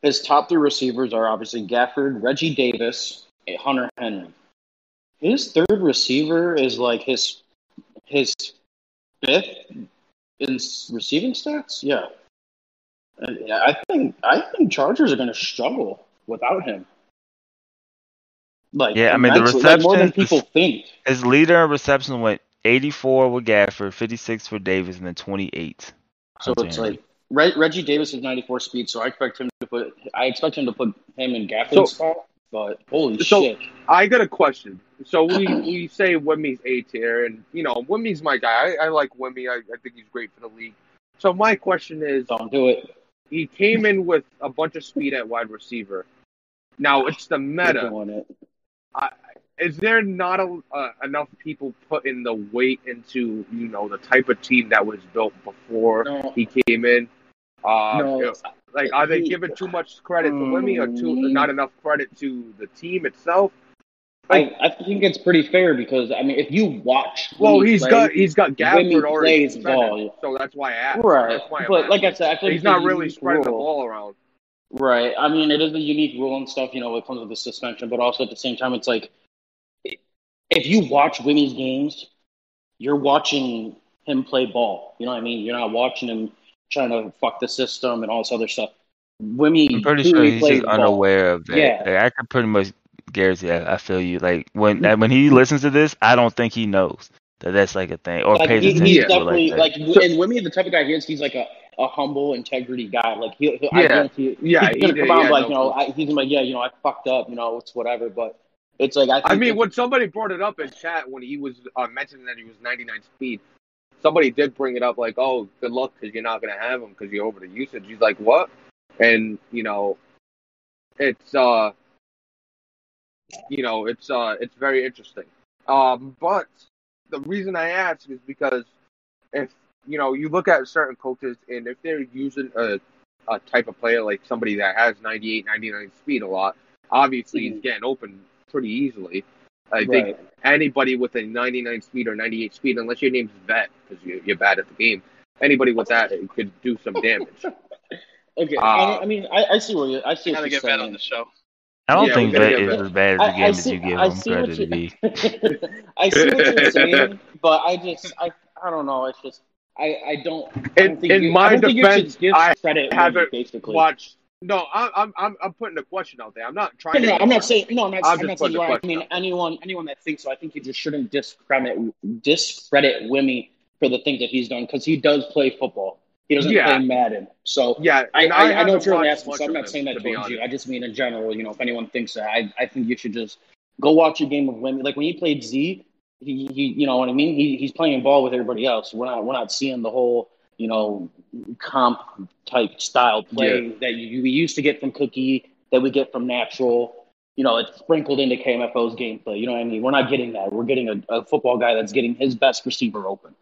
His top three receivers are obviously Gafford, Reggie Davis, and Hunter Henry. His third receiver is like his his fifth in receiving stats. Yeah, and I think I think Chargers are going to struggle without him. Like, yeah, I mean, the reception, like more than people think. His leader in reception went eighty-four with Gafford, fifty-six for Davis, and then twenty-eight. So it's like Reg, Reggie Davis is ninety-four speed, so I expect him to put I expect him to put him in Gafford's spot, so, but holy so shit. I got a question. So we, we say Wimmy's A tier, and you know, Wimmy's my guy. I, I like Wimmy. I, I think he's great for the league. So my question is, don't do it. He came in with a bunch of speed at wide receiver. Now it's the meta. I, is there not a, uh, enough people putting the weight into, you know, the type of team that was built before no. he came in? Uh, no. You know, like, are they giving too much credit um, to Wimmy or too or not enough credit to the team itself? Like, I, I think it's pretty fair because, I mean, if you watch Wimmy Well, he's play, got he's got Gafford already suspended, so that's why I asked. Right. That's why but, like I said, I feel he's not really spreading rule. the ball around. Right. I mean, it is a unique rule and stuff, you know, when it comes with the suspension, but also at the same time, it's like, if you watch Wimmy's games, you're watching him play ball. You know what I mean? You're not watching him trying to fuck the system and all this other stuff. Wimmy, I'm pretty sure he's just unaware of that. Yeah. Like, I can pretty much guarantee that. I feel you. Like, when when he listens to this, I don't think he knows. That that's like a thing, or like, pays he, attention. He's to definitely it like, that. like, and Wimmy, the type of guy he is, he's like a, a humble integrity guy. Like he, he yeah. I guarantee, yeah, he's gonna he, come yeah, out yeah, like no, you know, I, he's like, yeah, you know, I fucked up, you know, it's whatever. But it's like I. Think I mean, when somebody brought it up in chat when he was uh, mentioning that he was ninety-nine speed, somebody did bring it up like, oh, good luck because you're not gonna have him because you're over the usage. He's like, what? And you know, it's uh, you know, it's uh, it's very interesting. Um, but. The reason I ask is because if, you know, you look at certain coaches and if they're using a, a type of player like somebody that has ninety-eight, ninety-nine speed a lot, obviously mm-hmm. he's getting open pretty easily. I right. think anybody with a ninety-nine speed or ninety-eight speed, unless your name's Vet, because you, you're bad at the game, anybody with that could do some damage. Okay, uh, I, I mean, I, I see what you're, I see what you're get saying. Vet on the show. I don't yeah, think that is as bad as the game that you give him credit to be. I see what you're saying, but I just, I, I don't know. It's just, I, I don't. I don't in think in you, my I don't defense, think I credit haven't basically. watched. No, I'm, I'm, I'm putting a question out there. I'm not trying. No, to no I'm not saying. No, I'm not. I'm, I'm not saying. Right. I mean, out. anyone, anyone that thinks so, I think you just shouldn't discredit, discredit Wimmy for the thing that he's done because he does play football. He doesn't yeah. play Madden. So yeah, I, I, I, I know it's your last one, so I'm not saying that towards you. I just mean in general, you know, if anyone thinks that, I, I think you should just go watch a game of Wimmy. Like when he played Z, he, he you know what I mean? He he's playing ball with everybody else. We're not we're not seeing the whole, you know, comp type style play yeah. that you we used to get from Cookie, that we get from Natural. You know, it's sprinkled into K M F O's gameplay. You know what I mean? We're not getting that. We're getting a, a football guy that's getting his best receiver open.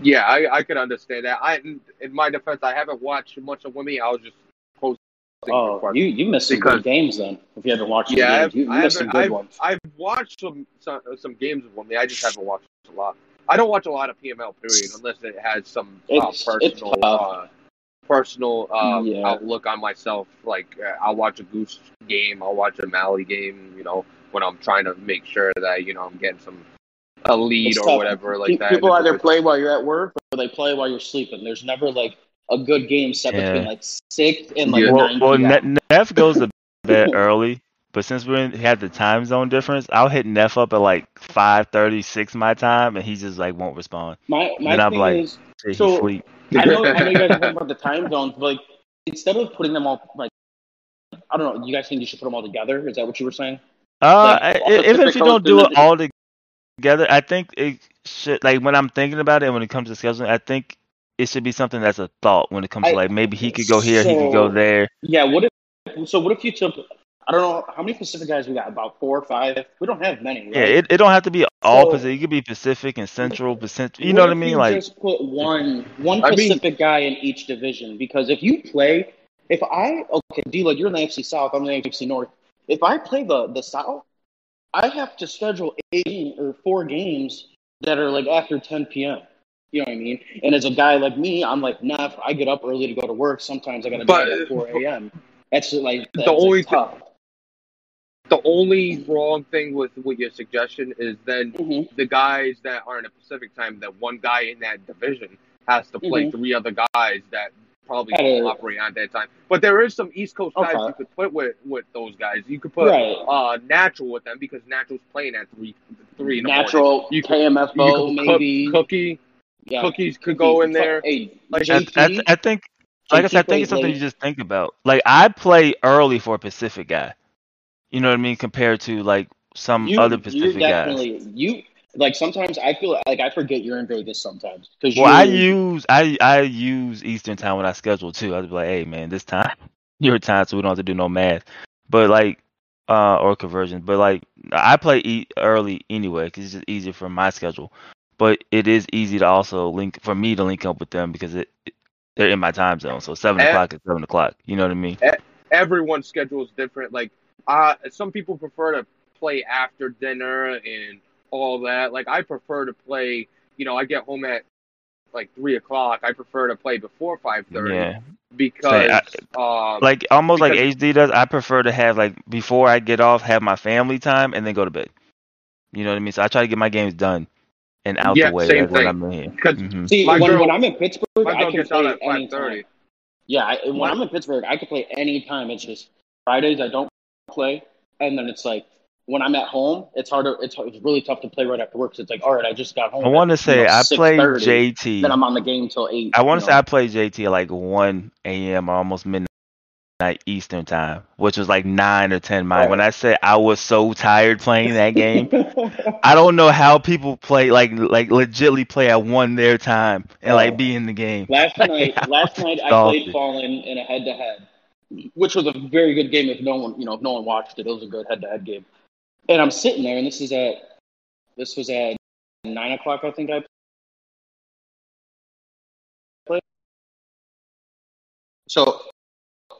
Yeah, I, I could understand that. I, in my defense, I haven't watched much of Wimmy. I was just posting. Oh, you, you missed some because, good games then. If you haven't watched yeah, games, I've, you, you I missed some good I've, ones. I've watched some, some some games of Wimmy. I just haven't watched a lot. I don't watch a lot of P M L period unless it has some uh, personal uh, personal uh, yeah. outlook on myself. Like uh, I'll watch a Goose game, I'll watch a Mally game. You know, when I'm trying to make sure that you know I'm getting some. A lead it's or tough. whatever like people that. People either play while you're at work or they play while you're sleeping. There's never like a good game set yeah. between like six and like yeah. nine. Well, well N- Neff goes to bed early, but since we have the time zone difference, I'll hit Neff up at like five thirty, six my time, and he just like won't respond. My my and I'm thing like, is, hey, so sleep. I know I know you guys are talking about the time zones, but like instead of putting them all like I don't know, you guys think you should put them all together? Is that what you were saying? Uh, like, I, even if you don't do it all together. Together, I think it should, like, when I'm thinking about it, when it comes to scheduling, I think it should be something that's a thought when it comes I, to, like, maybe he could go here, so, he could go there. Yeah, what if, so what if you took, I don't know, how many Pacific guys we got? About four or five? We don't have many, right? Yeah, it, it don't have to be all so, Pacific. It could be Pacific and Central, Central you know what I mean? You like, just put one, one Pacific I mean, guy in each division, because if you play, if I, okay, D-Lug, you're in the A F C South, I'm in the A F C North. If I play the, the South, I have to schedule eight or four games that are like after ten p.m. You know what I mean? And as a guy like me, I'm like, nah, I get up early to go to work. Sometimes I got to be at four a.m. That's like that's the only like tough. Th- the only wrong thing with, with your suggestion is then mm-hmm. the guys that are in a Pacific time, that one guy in that division has to play mm-hmm. three other guys that probably don't operate on that time. But there is some East Coast guys okay. you could put with, with those guys. You could put right. uh, Natural with them because Natural's playing at three, three in the Natural, morning. K M F O, you could maybe. Cook, cookie. Yeah. Cookies could go in there. Hey, like, J T, I, I, I think, like I said, I think it's something late. You just think about. Like, I play early for a Pacific guy. You know what I mean? Compared to, like, some you, other Pacific you definitely, guys. You Like, sometimes I feel like I forget you're in Vegas sometimes. Cause well, I use I, I use Eastern time when I schedule, too. I'll be like, hey, man, this time, your time, so we don't have to do no math. But, like, uh, or conversion. But, like, I play e- early anyway because it's just easier for my schedule. But it is easy to also link, for me to link up with them because it, it they're in my time zone. So seven o'clock is seven o'clock. You know what I mean? Everyone's schedule is different. Like, uh, some people prefer to play after dinner and all that. Like, I prefer to play, you know, I get home at like three o'clock. I prefer to play before five thirty yeah. because I, um, like almost because, like H D does, I prefer to have like before I get off, have my family time and then go to bed. You know what I mean? So I try to get my games done and out yeah, the way same thing. I'm mm-hmm. See, when, girl, when I'm in Pittsburgh, I can play at any time. Yeah, I, when what? I'm in Pittsburgh, I can play any time. It's just Fridays I don't play and then it's like when I'm at home, it's harder. It's it's really tough to play right after work. Cause it's like, all right, I just got home. I want to say you know, I played J T. Then I'm on the game till eight. I want to say know. I played J T at like one a.m. or almost midnight Eastern time, which was like nine or ten. Mine. Right. When I said I was so tired playing that game, I don't know how people play like like legitly play at one their time and oh. like be in the game. Last like, night, last night I played Fallen in a head to head, which was a very good game. If no one you know if no one watched it, it was a good head to head game. And I'm sitting there, and this is at, this was at nine o'clock, I think I played. So,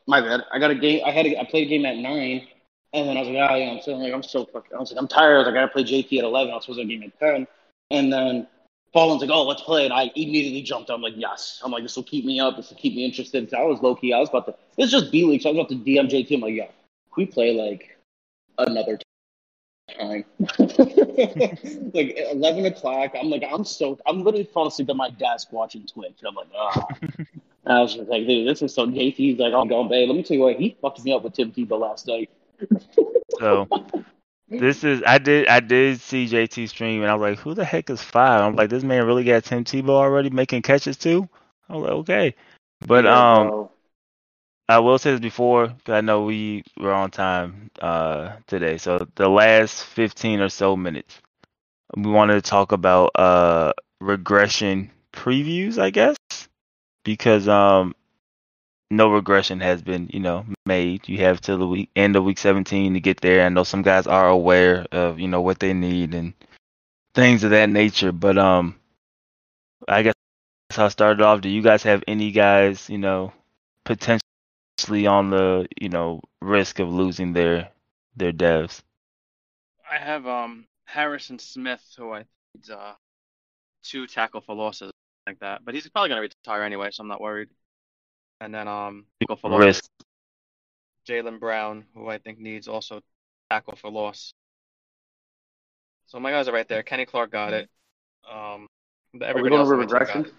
my bad. I got a game. I had a, I played a game at nine, and then I was like, oh, yeah, I'm sitting like I'm so fucking. I was like, I'm tired. I was like, I gotta play J T at eleven. I was supposed to have a game at ten, and then Fallen's like, oh, let's play, and I immediately jumped. I'm like, yes. I'm like, this will keep me up. This will keep me interested. So I was low key. I was about to. It's just B League, so I was about to D M J T. I'm like, yeah, we play like another time. Time like eleven o'clock. I'm like, I'm so, I'm literally falling asleep at my desk watching Twitch. And I'm like, ah. I was just like, dude, this is so. J T's like, I'm going, babe. Let me tell you what, he fucked me up with Tim Tebow last night. So this is, I did, I did see J T stream, and I was like, who the heck is five? I'm like, this man really got Tim Tebow already making catches too. I was like, okay, but yeah, um, bro. I will say this before, because I know we were on time uh, today. So the last fifteen or so minutes, we wanted to talk about uh, regression previews, I guess, because um, no regression has been, you know, made. You have till the week end of week seventeen to get there. I know some guys are aware of, you know, what they need and things of that nature. But um, I guess I started off. Do you guys have any guys, you know, potential? On the you know risk of losing their their devs. I have um Harrison Smith, who I think uh two tackle for losses like that, but he's probably gonna retire anyway, so I'm not worried. And then um tackle for losses. Jaylen Brown, who I think needs also tackle for loss. So my guys are right there. Kenny Clark got it. Um, everybody else. Regression?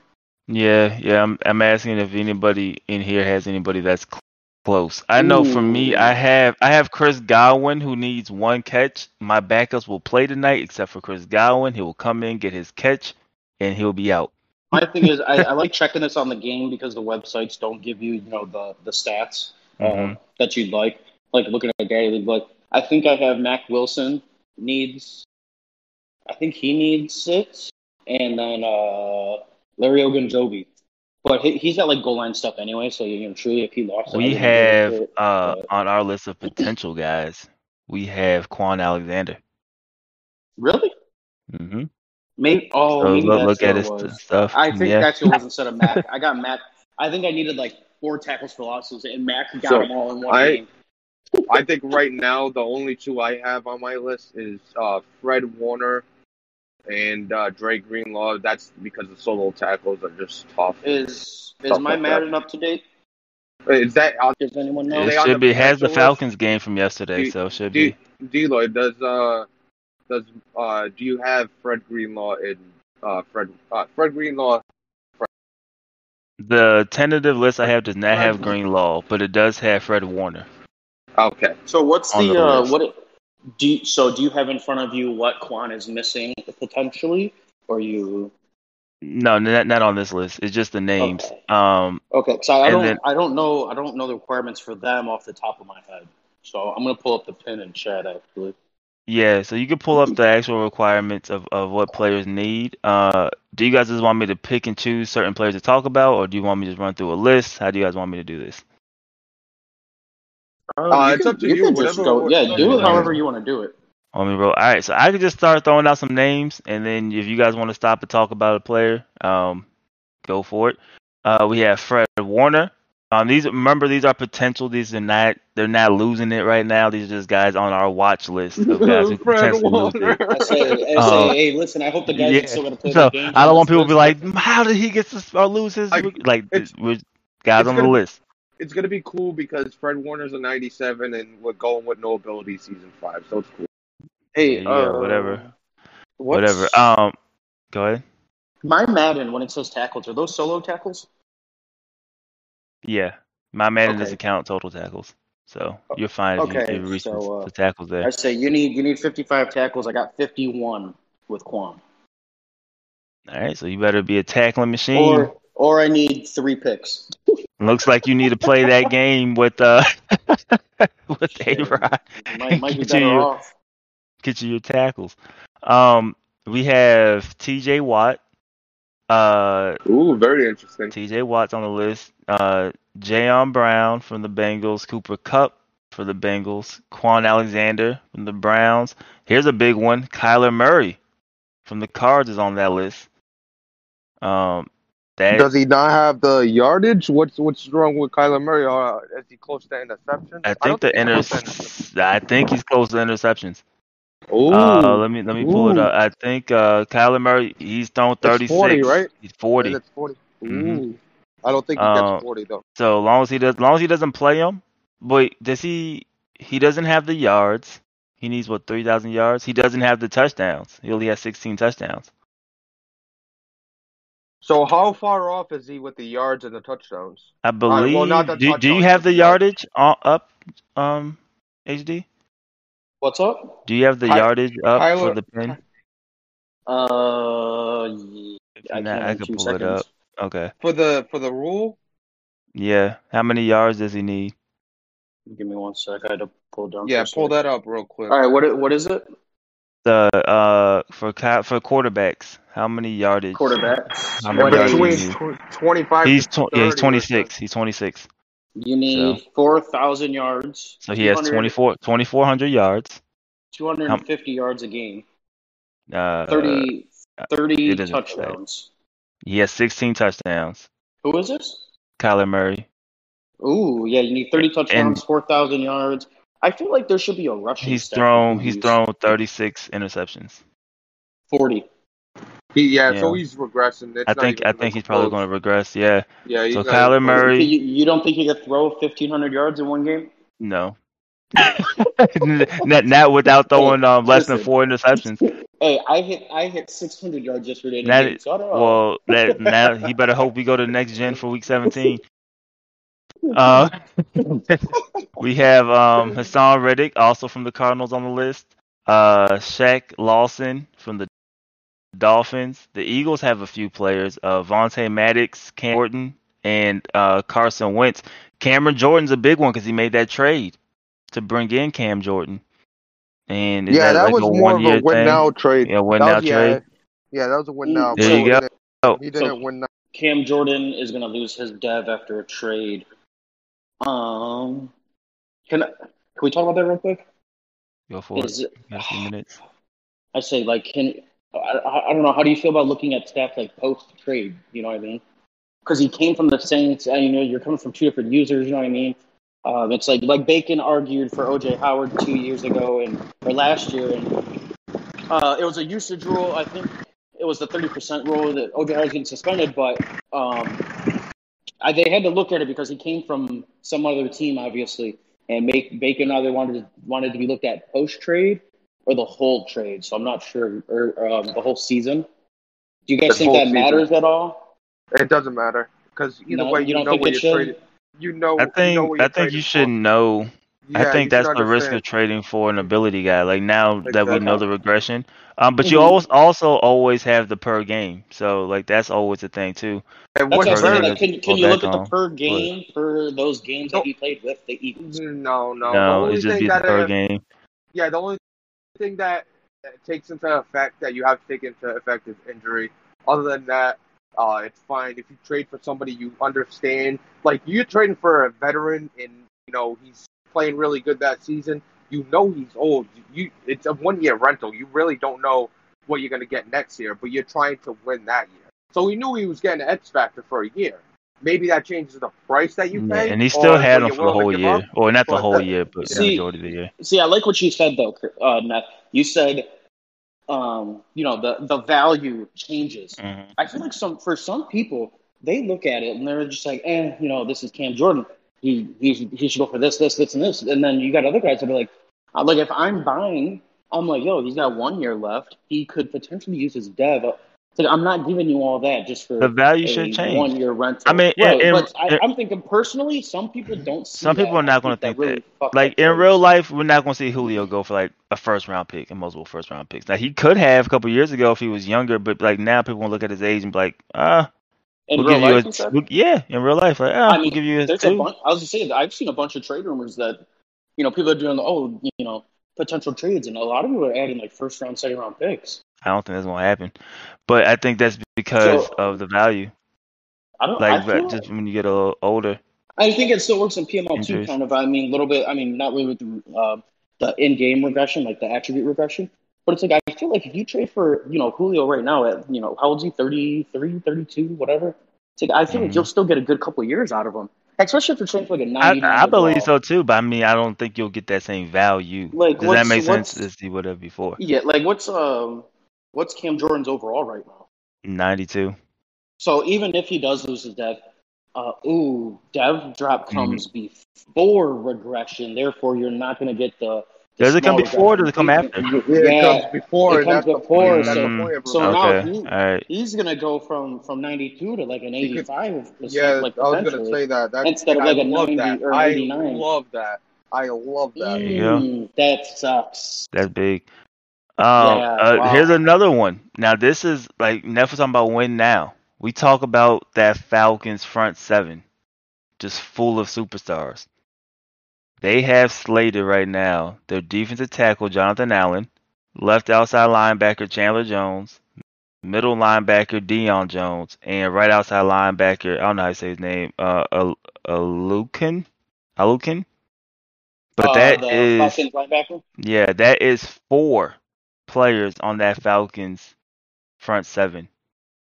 Yeah, yeah. I'm I'm asking if anybody in here has anybody that's cl- Close. I know Ooh. for me, I have I have Chris Godwin, who needs one catch. My backups will play tonight, except for Chris Godwin. He will come in, get his catch, and he'll be out. My thing is, I, I like checking this on the game because the websites don't give you, you know, the the stats um, mm-hmm. that you'd like. Like looking at Daddy League, like I think I have Mac Wilson needs. I think he needs six, and then uh, Larry Ogunjobi. But he, he's got like goal line stuff anyway, so you know, truly, if he lost, we have it, uh, but... on our list of potential guys, we have Quan Alexander. Really? Mm-hmm. Maybe. Oh, so maybe look, that's look at his was. stuff. I think yeah. that's who was instead of Mac. I got Mac. I think I needed like four tackles for losses, and Mac got so them all in one I, game. I think right now the only two I have on my list is uh, Fred Warner. And uh, Dre Greenlaw, that's because the solo tackles are just tough. Is is my like Madden up to date? Is that uh, does anyone know? It they should be. Has the Falcons list? Game from yesterday, do, so it should do, be. D'Lloyd, does uh does uh do you have Fred Greenlaw in uh Fred uh, Fred Greenlaw? Fred. The tentative list I have does not have Greenlaw, but it does have Fred Warner. Okay. So what's the, the uh list. what? It, Do you, so do you have in front of you what Quan is missing potentially, or you? No, not not on this list. It's just the names. Okay. Um, okay. So I don't then, I don't know I don't know the requirements for them off the top of my head. So I'm gonna pull up the pin and chat actually. Yeah. So you can pull up the actual requirements of, of what players need. Uh, do you guys just want me to pick and choose certain players to talk about, or do you want me to just run through a list? How do you guys want me to do this? Um, uh, it's can, up to you. you whatever, go, yeah, whatever. do it however you want to do it. On me, bro. All right, so I could just start throwing out some names, and then if you guys want to stop and talk about a player, um, go for it. Uh, we have Fred Warner. Um, these remember these are potential. These are not. They're not losing it right now. These are just guys on our watch list of guys who potentially lose it. I say, I um, say, hey, listen. I hope the guys yeah. are still going to play so, the game. I don't want people to be like, how did he get to or lose his? I, like, we're guys on the list. It's going to be cool because Fred Warner's a ninety-seven and we're going with no ability season five, so it's cool. Hey, yeah, uh, whatever. Whatever. Um, go ahead. My Madden, when it says tackles, are those solo tackles? Yeah. My Madden okay. doesn't count total tackles. So you're fine. Okay, if you, if you reach so, uh, the tackles there. I say you need you need fifty-five tackles. I got fifty-one with Quan. All right, so you better be a tackling machine. Or or I need three picks. Looks like you need to play that game with uh with A-Rod. Might, might be better you, off. Get you your tackles. Um, we have T J Watt. Uh, Ooh, very interesting. T J Watt's on the list. Uh, Jayon Brown from the Bengals. Cooper Kupp for the Bengals. Quan Alexander from the Browns. Here's a big one. Kyler Murray from the Cards is on that list. Um, that, Does he not have the yardage? What's what's wrong with Kyler Murray? Or uh, is he close to interceptions? I think I the inter- interceptions. I think he's close to interceptions. Ooh, uh, let me let me ooh. pull it up. I think uh, Kyler Murray, he's thrown thirty-six. It's forty, right? He's forty. That's forty. Ooh. Mm-hmm. I don't think he gets um, forty though. So long as he does, long as he doesn't play him. Wait, does he? He doesn't have the yards. He needs what three thousand yards. He doesn't have the touchdowns. He only has sixteen touchdowns. So how far off is he with the yards and the touchdowns? I believe. Uh, well, not the do, touchdowns. Do you have the yardage up, um, H D? What's up? Do you have the Hi, yardage up Kyler, for the pin? Uh, yeah, I, not, I can pull seconds. it up. Okay. For the for the rule? Yeah. How many yards does he need? Give me one sec. I had to pull down. Yeah, pull that up real quick. All right. What what is it? The uh for for quarterbacks, how many yardage? Quarterbacks. How many yards twenty-five. He's tw- yeah, he's twenty-six. He's twenty-six. You need so, four thousand yards. So he has twenty-four, twenty-four hundred yards. two hundred fifty um, yards a game. Uh, thirty, thirty touchdowns. Say. He has sixteen touchdowns. Who is this? Kyler Murray. Ooh, yeah, you need thirty touchdowns, four thousand yards. I feel like there should be a rushing He's thrown. He's thrown thirty-six interceptions. forty. He, yeah, yeah, so he's regressing. It's I think I think he's close. probably going to regress. Yeah. Yeah. So Kyler Murray. You, you don't think he could throw fifteen hundred yards in one game? No. not, not without throwing hey, um, less listen. than four interceptions. Hey, I hit I hit six hundred yards yesterday. That, so I don't know. Well, that, now he better hope we go to the next gen for week seventeen. Uh, we have um, Hassan Reddick, also from the Cardinals, on the list. Uh, Shaq Lawson from the Dolphins. The Eagles have a few players: uh, Vontae Maddox, Cam Jordan, and uh, Carson Wentz. Cameron Jordan's a big one because he made that trade to bring in Cam Jordan. And yeah, that, that like was a more of a win now trade. Yeah, win now trade. Yeah, that was a win now. There you go. Oh. He didn't so win now. Cam Jordan is going to lose his dev after a trade. Um, can I, can we talk about that real quick? Go for is, it. Minutes. I say, like, can. I, I don't know. How do you feel about looking at stats like post trade? You know what I mean? Because he came from the Saints. You know, you're coming from two different users. You know what I mean? Um, it's like like Bacon argued for O J Howard two years ago and or last year, and uh, it was a usage rule. I think it was the thirty percent rule that O J Howard's getting suspended, but um, I, they had to look at it because he came from some other team, obviously, and make, Bacon either wanted to, wanted to be looked at post trade. Or the whole trade, so I'm not sure. Or, or um, the whole season. Do you guys the think that season. matters at all? It doesn't matter because either no, way, you, you know what you're trading. You know, I think you know I think you should for. know. Yeah, I think that's the understand. risk of trading for an ability guy. Like now exactly. that we know the regression, um, but mm-hmm. you always also always have the per game. So like that's always a thing too. And what that's what like, can can you look at the per game for those games no. that you played with the Eagles? No, no, no. It's just the per game. Yeah, the only. thing that takes into effect that you have to take into effect is injury. Other than that, uh, it's fine. If you trade for somebody you understand, like you're trading for a veteran and you know he's playing really good that season, you know he's old. You it's a one-year rental. You really don't know what you're going to get next year, but you're trying to win that year. So we knew he was getting an X factor for a year. Maybe that changes the price that you pay. Yeah, and he still had him for the whole year. Up, or not the whole that, year, but see, the majority of the year. See, I like what you said, though, uh, Matt. You said, um, you know, the, the value changes. Mm-hmm. I feel like some for some people, they look at it and they're just like, eh, you know, this is Cam Jordan. He he, he should go for this, this, this, and this. And then you got other guys that are like, like, if I'm buying, I'm like, yo, he's got one year left. He could potentially use his dev Like, I'm not giving you all that just for the value should change. One year rental. I mean, yeah, right, and, but I, and, I'm thinking personally, some people don't. See some people that. Are not going to think, think that. Really like in real life, we're not going to see Julio go for like a first round pick and multiple first round picks. Now he could have a couple years ago if he was younger, but like now people will look at his age and be like, ah. Uh, In we'll real life, a, we'll, yeah, in real life, like, oh, I mean, we'll give you a, there's a bunch, I was just saying, I've seen a bunch of trade rumors that, you know, people are doing, oh, you know, potential trades, and a lot of them are adding like first round, second round picks. I don't think that's gonna happen, but I think that's because so, of the value. I don't like I feel, just when you get a little older. I think it still works in P M L too, kind of. I mean, a little bit. I mean, not really with the, uh, the in-game regression, like the attribute regression. But it's like, I feel like if you trade for, you know, Julio right now at, you know, how old is he, thirty-three, thirty-two, whatever? It's like, I feel mm-hmm. like you'll still get a good couple of years out of him. Especially if you're trading for like a ninety. I, I believe so too, but I mean, I don't think you'll get that same value. Like, does that make sense to see what it before? Yeah, like what's um, what's Cam Jordan's overall right now? ninety-two. So even if he does lose his dev, uh, ooh, dev drop comes mm-hmm. before regression. Therefore, you're not going to get the... Does it come before or does it come after? Yeah, it comes before. It comes before. So, so now he, right. he's going to go from, from ninety-two to like an eighty-five. Yeah, like I was going to say that. That's, instead of like I a ninety or I eighty-nine. I love that. I love that. Mm, yeah. That sucks. That's big. Um, yeah, uh, wow. Here's another one. Now, this is like, Neff was talking about win now. We talk about that Falcons front seven, just full of superstars. They have Slater right now. Their defensive tackle, Jonathan Allen. Left outside linebacker, Chandler Jones. Middle linebacker, Deion Jones. And right outside linebacker, I don't know how to say his name, uh, Al- Alukin? Alukin? But uh, that is... Falcons linebacker? Yeah, that is four players on that Falcons front seven.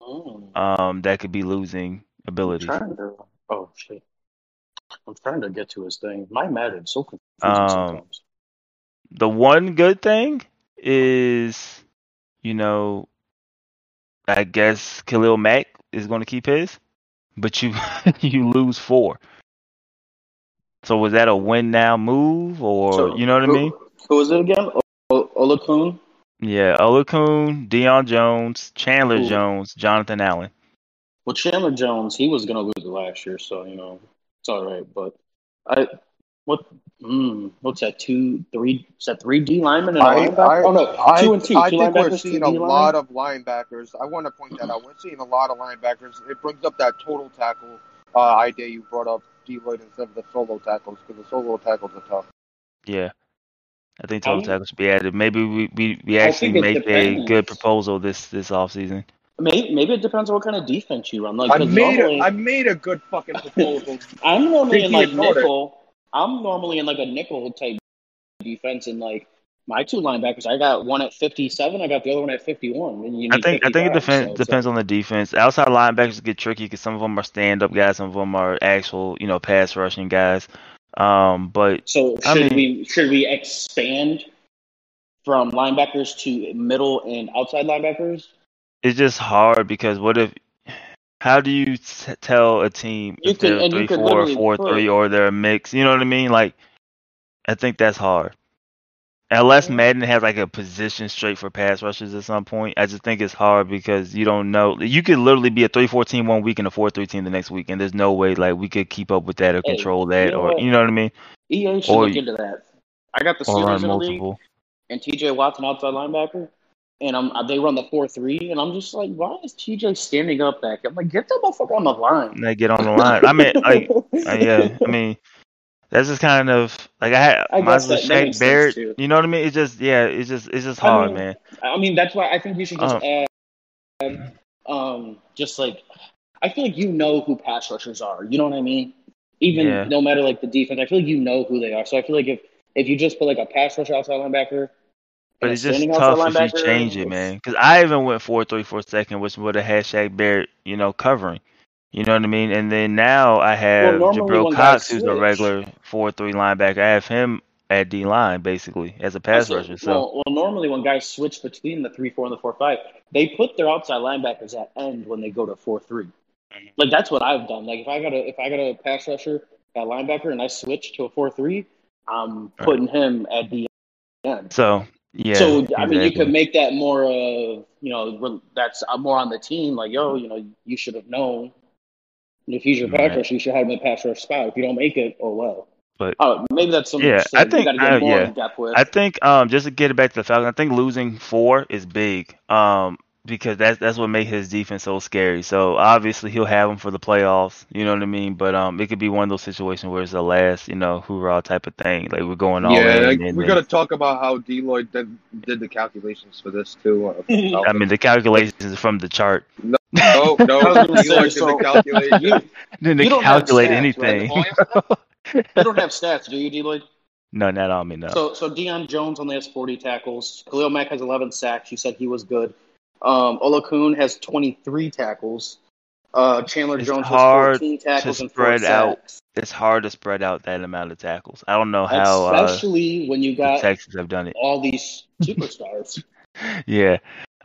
Mm. Um, that could be losing abilities. To... Oh, shit. I'm trying to get to his thing. My matter is so confusing um, sometimes. The one good thing is, you know, I guess Khalil Mack is going to keep his, but you you lose four. So was that a win now move, or so, you know what who, I mean? Who is it again? O- Olakun? Yeah, Olakun, Deion Jones, Chandler Ooh. Jones, Jonathan Allen. Well, Chandler Jones, he was going to lose it last year, so, you know. It's all right, but I what mm, what's that two three is that three D linemen and a I, linebacker? I, oh no, I, two and two. I two think we're seeing a lot of linebackers. I want to point that out. We're seeing a lot of linebackers. It brings up that total tackle uh, idea you brought up, D'Lloyd, instead of the solo tackles, because the solo tackles are tough. Yeah, I think total I mean, tackles should be added. Maybe we we, we actually make depends. a good proposal this this offseason. Maybe, maybe it depends on what kind of defense you run. Like, I made normally, a, I made a good fucking proposal. I'm normally in like nickel. I'm normally in like a nickel type defense, and like my two linebackers, I got one at fifty-seven, I got the other one at fifty-one. And you need I think I think it defend, so, depends so. on the defense. Outside linebackers get tricky because some of them are stand-up guys, some of them are actual, you know, pass rushing guys. Um, but so should I mean, we should we expand from linebackers to middle and outside linebackers? It's just hard because what if? How do you t- tell a team you if can, they're three four, four three, or they're a mix? You know what I mean? Like, I think that's hard. Unless Madden has like a position straight for pass rushers at some point, I just think it's hard because you don't know. You could literally be a three four team one week and a four three team the next week, and there's no way like we could keep up with that or hey, control that, you know or what? you know what I mean? E A should or, look into that. I got the Steelers in the league and T J Watt, an outside linebacker. And I'm, they run the four three, and I'm just like, why is T J standing up back? I'm like, get that motherfucker on the line. They get on the line. I mean, like, I, yeah, I mean, that's just kind of like I had I my Shaq Barrett. You know what I mean? It's just, yeah, it's just, it's just hard, I mean, man. I mean, that's why I think you should just um, add, add, um, just like, I feel like you know who pass rushers are. You know what I mean? Even yeah. no matter like the defense, I feel like you know who they are. So I feel like if if you just put like a pass rusher outside linebacker. But it's just tough if you change it, man. Because I even went four three for a second, which would have had Shaq Barrett, you know, covering. You know what I mean? And then now I have well, Jabril Cox, who's a regular four three linebacker. I have him at D-line, basically, as a pass well, rusher. So well, well, normally when guys switch between the three four and the four five, they put their outside linebackers at end when they go to four three. Like, that's what I've done. Like, if I got a, if I got a pass rusher at linebacker and I switch to a four three, I'm putting right. him at D-end. So – Yeah. So exactly. I mean, you could make that more of, uh, you know, that's more on the team. Like, yo, you know, you should have known. If he's your pass rusher, you should have him in pass rush spot. If you don't make it, oh well. But oh, maybe that's something. Yeah, I think. Get I, more yeah. depth with. I think. Um, just to get it back to the Falcons, I think losing four is big. Um, because that's that's what makes his defense so scary. So obviously he'll have them for the playoffs. You know what I mean? But um, it could be one of those situations where it's the last, you know, hoorah type of thing. Like we're going all yeah, in. Like, and we got to talk about how D'Lloyd did, did the calculations for this too. Uh, I mean, the calculations is from the chart. No. No, no, D'Lloyd so, didn't calculate. You, didn't you don't calculate stats, anything. Right? You don't have stats, do you, D'Lloyd? No, not on me. No. So, so Deion Jones only has forty tackles. Khalil Mack has eleven sacks. You said he was good. Um, Olakun has twenty-three tackles. Uh, Chandler it's Jones has fourteen tackles and four sacks. It's hard to spread out that amount of tackles. I don't know how, especially uh, when you got the Texans have done it. All these superstars. Yeah.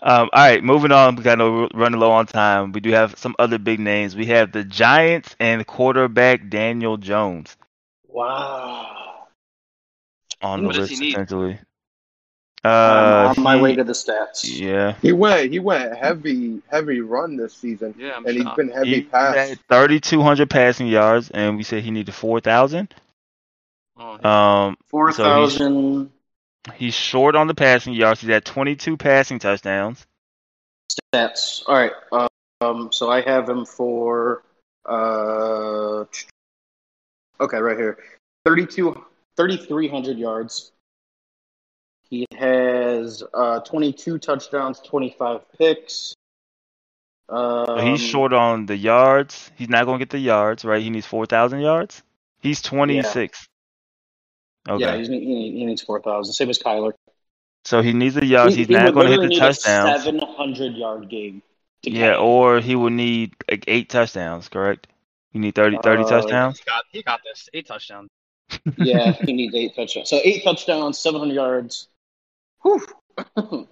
Um, all right, moving on. We got no running low on time. We do have some other big names. We have the Giants and quarterback Daniel Jones. Wow. On what the list, essentially. Uh, on my he, way to the stats. Yeah. He went. He went heavy, heavy run this season. Yeah, I'm and shocked. He's been heavy he pass. He had thirty-two hundred passing yards, and we said he needed four thousand. Oh, yeah. um, four thousand. So he's short on the passing yards. He's at twenty-two passing touchdowns. Stats. All right. Um. So I have him for. Uh. Okay, right here. thirty-two, thirty-three hundred yards. He has uh, twenty-two touchdowns, twenty-five picks. Um, so he's short on the yards. He's not going to get the yards, right? He needs four thousand yards. He's twenty-six. Yeah. Okay. Yeah, he's, he needs four thousand. Same as Kyler. So he needs the yards. He's he not going to hit the touchdowns. He would need a seven hundred-yard game. Yeah, count. Or he would need like eight touchdowns, correct? You need thirty, thirty uh, touchdowns? He got, he got this. Eight touchdowns. Yeah, he needs eight touchdowns. So eight touchdowns, seven hundred yards. Whew. so,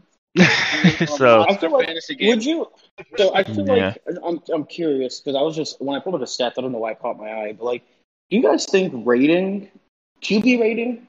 I feel like, would you? So I feel yeah. like I'm I'm curious because I was just when I pulled up the stats, I don't know why it caught my eye, but like, do you guys think rating, Q B rating,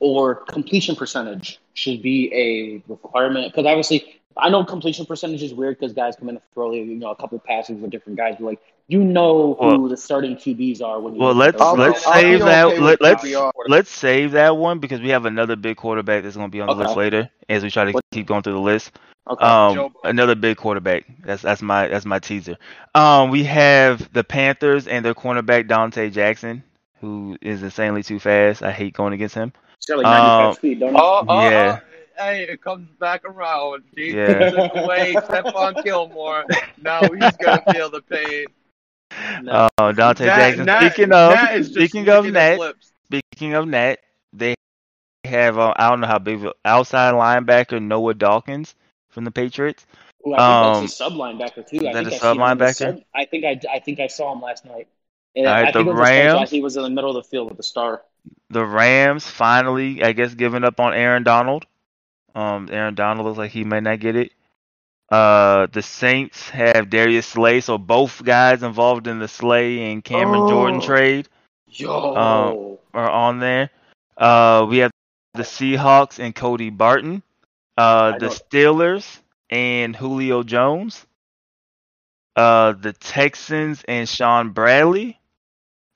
or completion percentage should be a requirement? Because obviously, I know completion percentage is weird because guys come in and throw, you know, a couple of passes with different guys, but like, you know who well, the starting Q Bs are when you. Well, let's let's save that okay let, let's let's save that one because we have another big quarterback that's going to be on the okay. list later as we try to What's, keep going through the list. Okay. Um, another big quarterback. That's that's my that's my teaser. Um, we have the Panthers and their cornerback Dante Jackson, who is insanely too fast. I hate going against him. He's got like ninety-five um, speed, don't you? Oh, oh, yeah. Oh. Hey, it comes back around. Jesus yeah. away, Stephon Gilmore. Now he's gonna feel the pain. No. Uh, Dante Nat, Jackson. Nat, speaking of, Nat speaking of Nat, flips. speaking of Nat, they have uh, I don't know how big of outside linebacker Noah Dawkins from the Patriots. Ooh, I think um, that's a sub linebacker too. Is I that think a sub linebacker? Sub, I think I, I think I saw him last night. And All right, I think the Rams. He was in the middle of the field with the star. The Rams finally, I guess, giving up on Aaron Donald. Um, Aaron Donald looks like he may not get it. Uh, the Saints have Darius Slay, so both guys involved in the Slay and Cameron oh, Jordan trade yo. Um, are on there. Uh, we have the Seahawks and Cody Barton, uh, the Steelers and Julio Jones, uh, the Texans and Sean Bradley,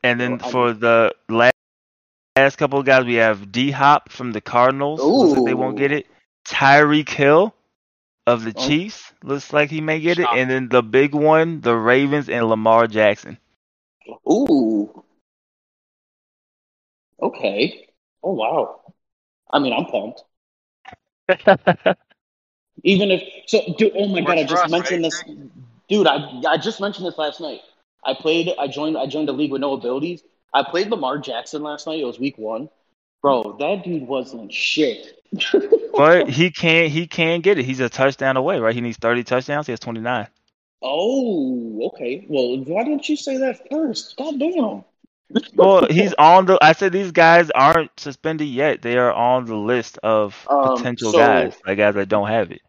and then oh, for the last, last couple of guys, we have D-Hop from the Cardinals. Looks like they won't get it. Tyreek Hill of the Chiefs, looks like he may get it. And then the big one, the Ravens and Lamar Jackson. Ooh. Okay. Oh, wow. I mean, I'm pumped. Even if – so, dude, oh, my God, I just mentioned this. Dude, I I just mentioned this last night. I played – I joined I joined a league with no abilities. I played Lamar Jackson last night. It was week one. Bro, that dude wasn't shit. But he can he can get it. He's a touchdown away, right? He needs thirty touchdowns. He has twenty-nine. Oh, okay. Well, why didn't you say that first? God damn. Well, he's on the. I said these guys aren't suspended yet. They are on the list of um, potential so, guys, like guys that don't have it.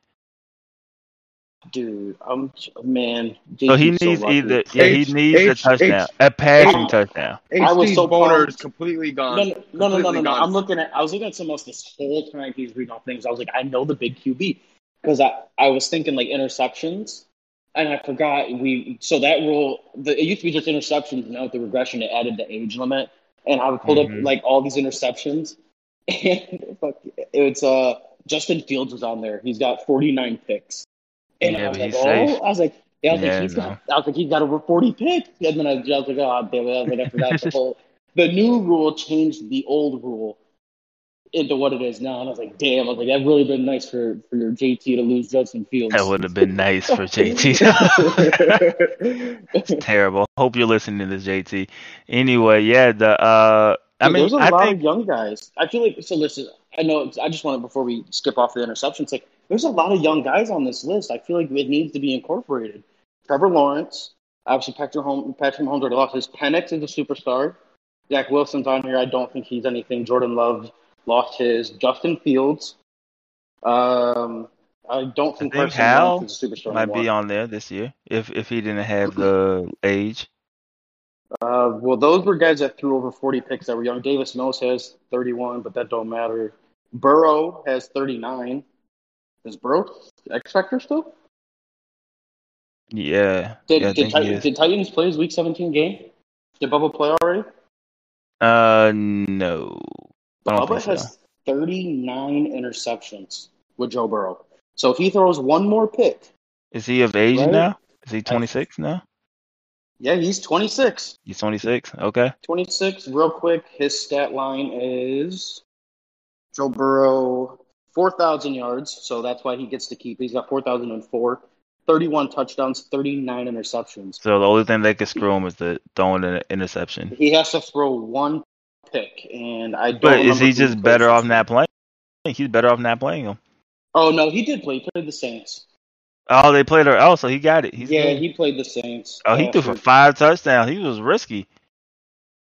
Dude, I'm man. So he needs so either yeah, H, he needs H, a touchdown, H, a passing H, touchdown. H, I was so boner is completely gone. No, no, completely no, no, no, no, no. I'm looking at. I was looking at some of this whole time. He's reading all things. I was like, I know the big Q B because I, I was thinking like interceptions, and I forgot we. So that rule, the, it used to be just interceptions. Now with the regression, it added the age limit, and I would pull mm-hmm. up like all these interceptions, and fuck, it's uh Justin Fields was on there. He's got forty-nine picks. And yeah, I was like, oh, safe. I was like, yeah, I was yeah, like, he's no. got, I was like, he's got over forty picks. And then I was like, oh, damn it. I was like, I forgot the whole, the new rule changed the old rule into what it is now. And I was like, damn, I was like, that really been nice for, for your J T to lose Justin Fields. That would have been nice for J T. It's terrible. Hope you're listening to this, J T. Anyway, yeah, the, uh, I Dude, mean, there's a I lot think... of young guys. I feel like, so listen, I know, I just want to, before we skip off the interceptions, like, there's a lot of young guys on this list. I feel like it needs to be incorporated. Trevor Lawrence, obviously Patrick Holmes, Patrick Holmes already lost his. Penix is a superstar. Zach Wilson's on here. I don't think he's anything. Jordan Love lost his. Justin Fields. Um, I don't think, I think Hal is a superstar might anymore. Be on there this year if if he didn't have the age. Uh, well, those were guys that threw over forty picks that were young. Davis Mills has thirty-one, but that don't matter. Burrow has thirty-nine. Is Burrow X Factor still? Yeah. Did yeah, did, Titan, did Titans play his Week seventeen game? Did Bubba play already? Uh, no. Bubba has so. thirty-nine interceptions with Joe Burrow. So if he throws one more pick, is he of age right? now? Is he twenty-six now? Yeah, he's twenty-six. He's twenty-six. Okay. twenty-six. Real quick, his stat line is Joe Burrow. four thousand yards, so that's why he gets to keep. He's got four thousand four, thirty-one touchdowns, thirty-nine interceptions. So the only thing they could screw him is the throwing an interception. He has to throw one pick, and I don't. But is he just better off not playing? He's better off not playing him. Oh no, he did play. He played the Saints. Oh, they played her. Oh, so he got it. He's yeah, good. He played the Saints. Oh, he uh, threw for five touchdowns. He was risky.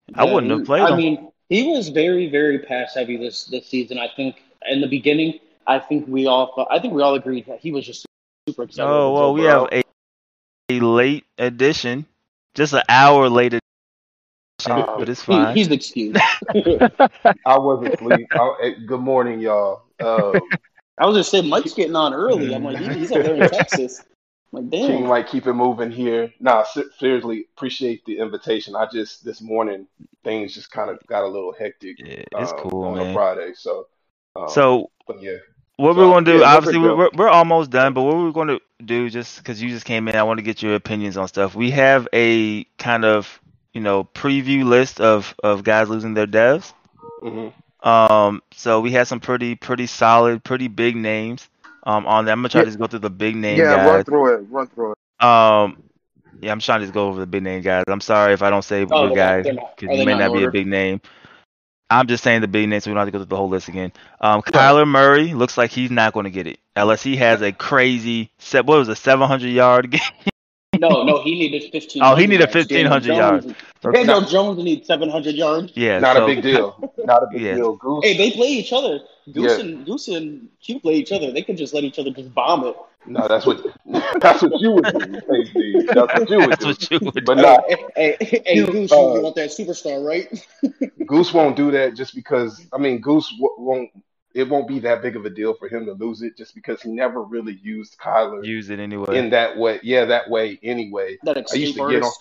Yeah, I wouldn't he, have played I him. I mean, he was very, very pass heavy this this season. I think. In the beginning, I think we all I think we all agreed that he was just super excited. Oh, well, we have a, a late edition, just an hour late edition, um, but it's fine. He, he's excused. I wasn't asleep. I, good morning, y'all. Um, I was just saying, Mike's getting on early. I'm like, he, he's up there in Texas. I'm like, damn. Team, like, keep it moving here. Nah, seriously, appreciate the invitation. I just, this morning, things just kind of got a little hectic. Yeah, it's um, cool, on man. a Friday, so. So um, yeah. what so, we're going to do, yeah, obviously, we're, we're we're almost done, but what we're going to do, just because you just came in, I want to get your opinions on stuff. We have a kind of, you know, preview list of, of guys losing their devs. Mm-hmm. Um, so we had some pretty, pretty solid, pretty big names um, on there. I'm going to try yeah. to just go through the big name yeah, guys. Yeah, run through it. Run through it. Um, yeah, I'm trying to just go over the big name guys. I'm sorry if I don't say oh, your guys because you may not be order? a big name. I'm just saying the big names, so we don't have to go through the whole list again. Um, Kyler Murray looks like he's not going to get it unless he has a crazy set. What was a seven hundred yard game? No, no, he needed fifteen. Oh, he needed fifteen hundred yards. Daniel Jones, Jones needs seven hundred yards. Yeah, not so, a big deal. Not a big yeah. deal. Goose. Hey, they play each other. Goose yeah. and Goose and Q play each other. They could just let each other just bomb it. No, that's what that's what you would do. Hey, that's what you would that's do. What you would but do. Not. Hey, hey, hey Goose, uh, you want that superstar, right? Goose won't do that just because. I mean, Goose w- won't. It won't be that big of a deal for him to lose it just because he never really used Kyler. Use it anyway. In that way, yeah, that way anyway. That I used to get on.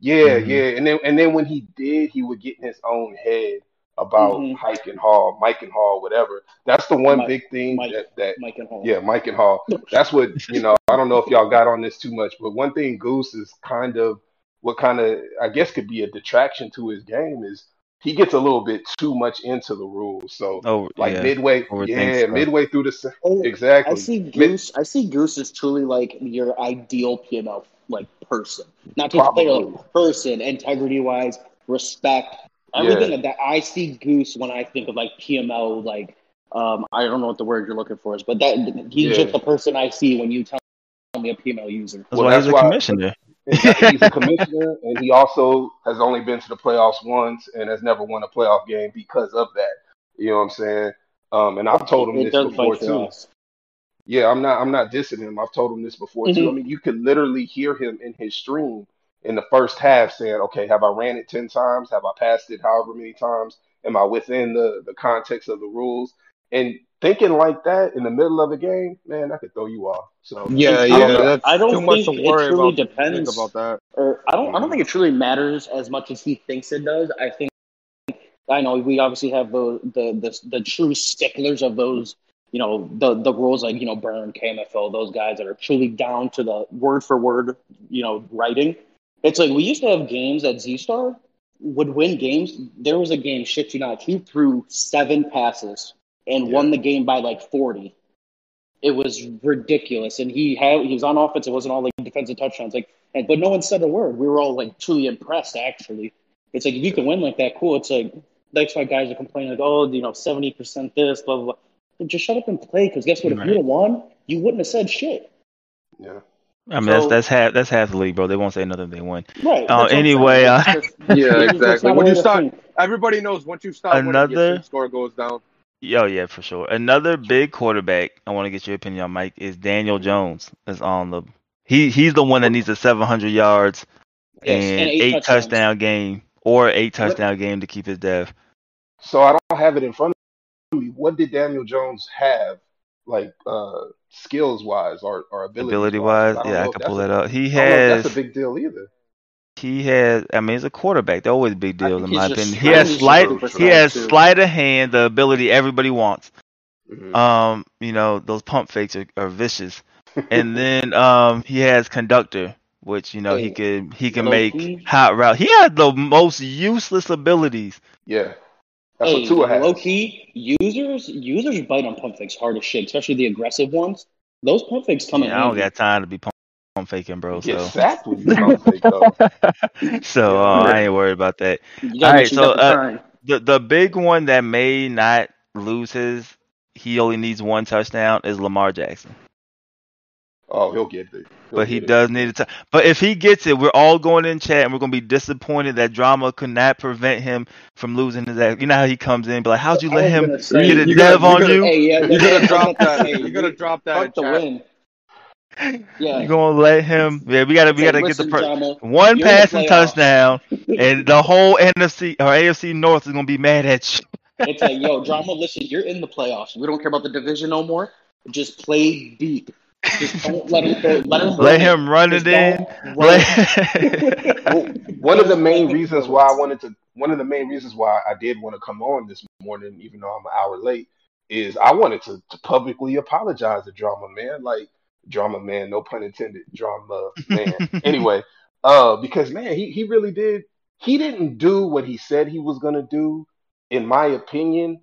Yeah, mm-hmm. yeah, and then and then when he did, he would get in his own head about mm-hmm. Mike and Hall, Mike and Hall, whatever. That's the one Mike, big thing Mike, that, that Mike and Hall. Yeah, Mike and Hall. That's what, you know, I don't know if y'all got on this too much, but one thing Goose is kind of what kind of, I guess, could be a detraction to his game is he gets a little bit too much into the rules. So oh, like yeah. midway, Over yeah, things, midway right. through the oh, exactly. I see Goose. Mid- I see Goose is truly like your ideal P M L like person, not just player, like person, integrity wise, respect. Everything yeah. that I see Goose when I think of like P M L, like um, I don't know what the word you're looking for is, but that he's yeah. just the person I see when you tell me a P M L user. That's well, why that's he's why a commissioner. He's a commissioner, and he also has only been to the playoffs once and has never won a playoff game because of that. You know what I'm saying? Um, and I've told him it this before too. Us. Yeah, I'm not I'm not dissing him. I've told him this before, mm-hmm. too. I mean, you could literally hear him in his stream in the first half saying, okay, have I ran it ten times? Have I passed it however many times? Am I within the, the context of the rules? And thinking like that in the middle of the game, man, that could throw you off. So yeah, yeah, I don't, that's I don't too think much to worry it truly about, depends think about that. Or I don't, I don't think it truly matters as much as he thinks it does. I think I know we obviously have the the the, the true sticklers of those, you know, the the rules like, you know, Burn, K M F O, those guys that are truly down to the word for word, you know, writing. It's like we used to have games that Z-Star would win games. There was a game, shit you not, he threw seven passes and yeah. won the game by like forty. It was ridiculous. And he had he was on offense. It wasn't all like defensive touchdowns. Like, and, but no one said a word. We were all like truly impressed, actually. It's like if you can win like that, cool. It's like that's why guys are complaining like, oh, you know, seventy percent this, blah, blah, blah. But just shut up and play, because guess what? If right. you'd have won, you wouldn't have said shit. Yeah. I mean, so, that's that's half that's half the league, bro. They won't say nothing if they win. Right. Uh, anyway. Uh, yeah, exactly. When you stop, everybody knows once you stop, another winning, your score goes down. Oh, yeah, for sure. Another big quarterback I want to get your opinion on, Mike, is Daniel Jones. That's on the he he's the one that needs a seven hundred yards yes, and, and eight, eight touchdown touchdowns. game or eight touchdown what? game to keep his dev. So I don't have it in front of me. What did Daniel Jones have? Like uh, skills wise or, or ability ability wise, yeah, I can pull that up. He has that's a big deal either. He has, I mean, he's a quarterback. They're always big deals in my opinion. He has slight, he has sleight of hand, the ability everybody wants. Mm-hmm. Um, you know, those pump fakes are, are vicious. And then um, he has conductor, which you know he could he can make hot routes. He has the most useless abilities. Yeah. That's hey, low key, users users bite on pump fakes hard as shit, especially the aggressive ones. Those pump fakes come yeah, in. I don't handy. got time to be pump, pump faking, bro. So. Exactly. Pump fake, though. So uh, I ain't worried about that. All right, so uh, the the big one that may not lose his, he only needs one touchdown, is Lamar Jackson. Oh, he'll get it. He'll but he get does it. need a touchdown. But if he gets it, we're all going in chat and we're going to be disappointed that drama could not prevent him from losing his ass. You know how he comes in, be like, how'd you let him say, get a dev on gonna, you? Hey, yeah, you're going to drop that. You're going to drop that. To win. Yeah. You're going to let him. Yeah, we got to we hey, gotta get the per- one passing touchdown and the whole N F C or A F C North is going to be mad at you. It's like, yo, drama, listen, you're in the playoffs. We don't care about the division no more. Just play deep. Just don't let him throw, let him, let him run it in. Run. Well, one of the main reasons why I wanted to, one of the main reasons why I did want to come on this morning, even though I'm an hour late, is I wanted to, to publicly apologize to Drama Man, like Drama Man, no pun intended, Drama Man. Anyway, uh, because man, he he really did. He didn't do what he said he was gonna do, in my opinion.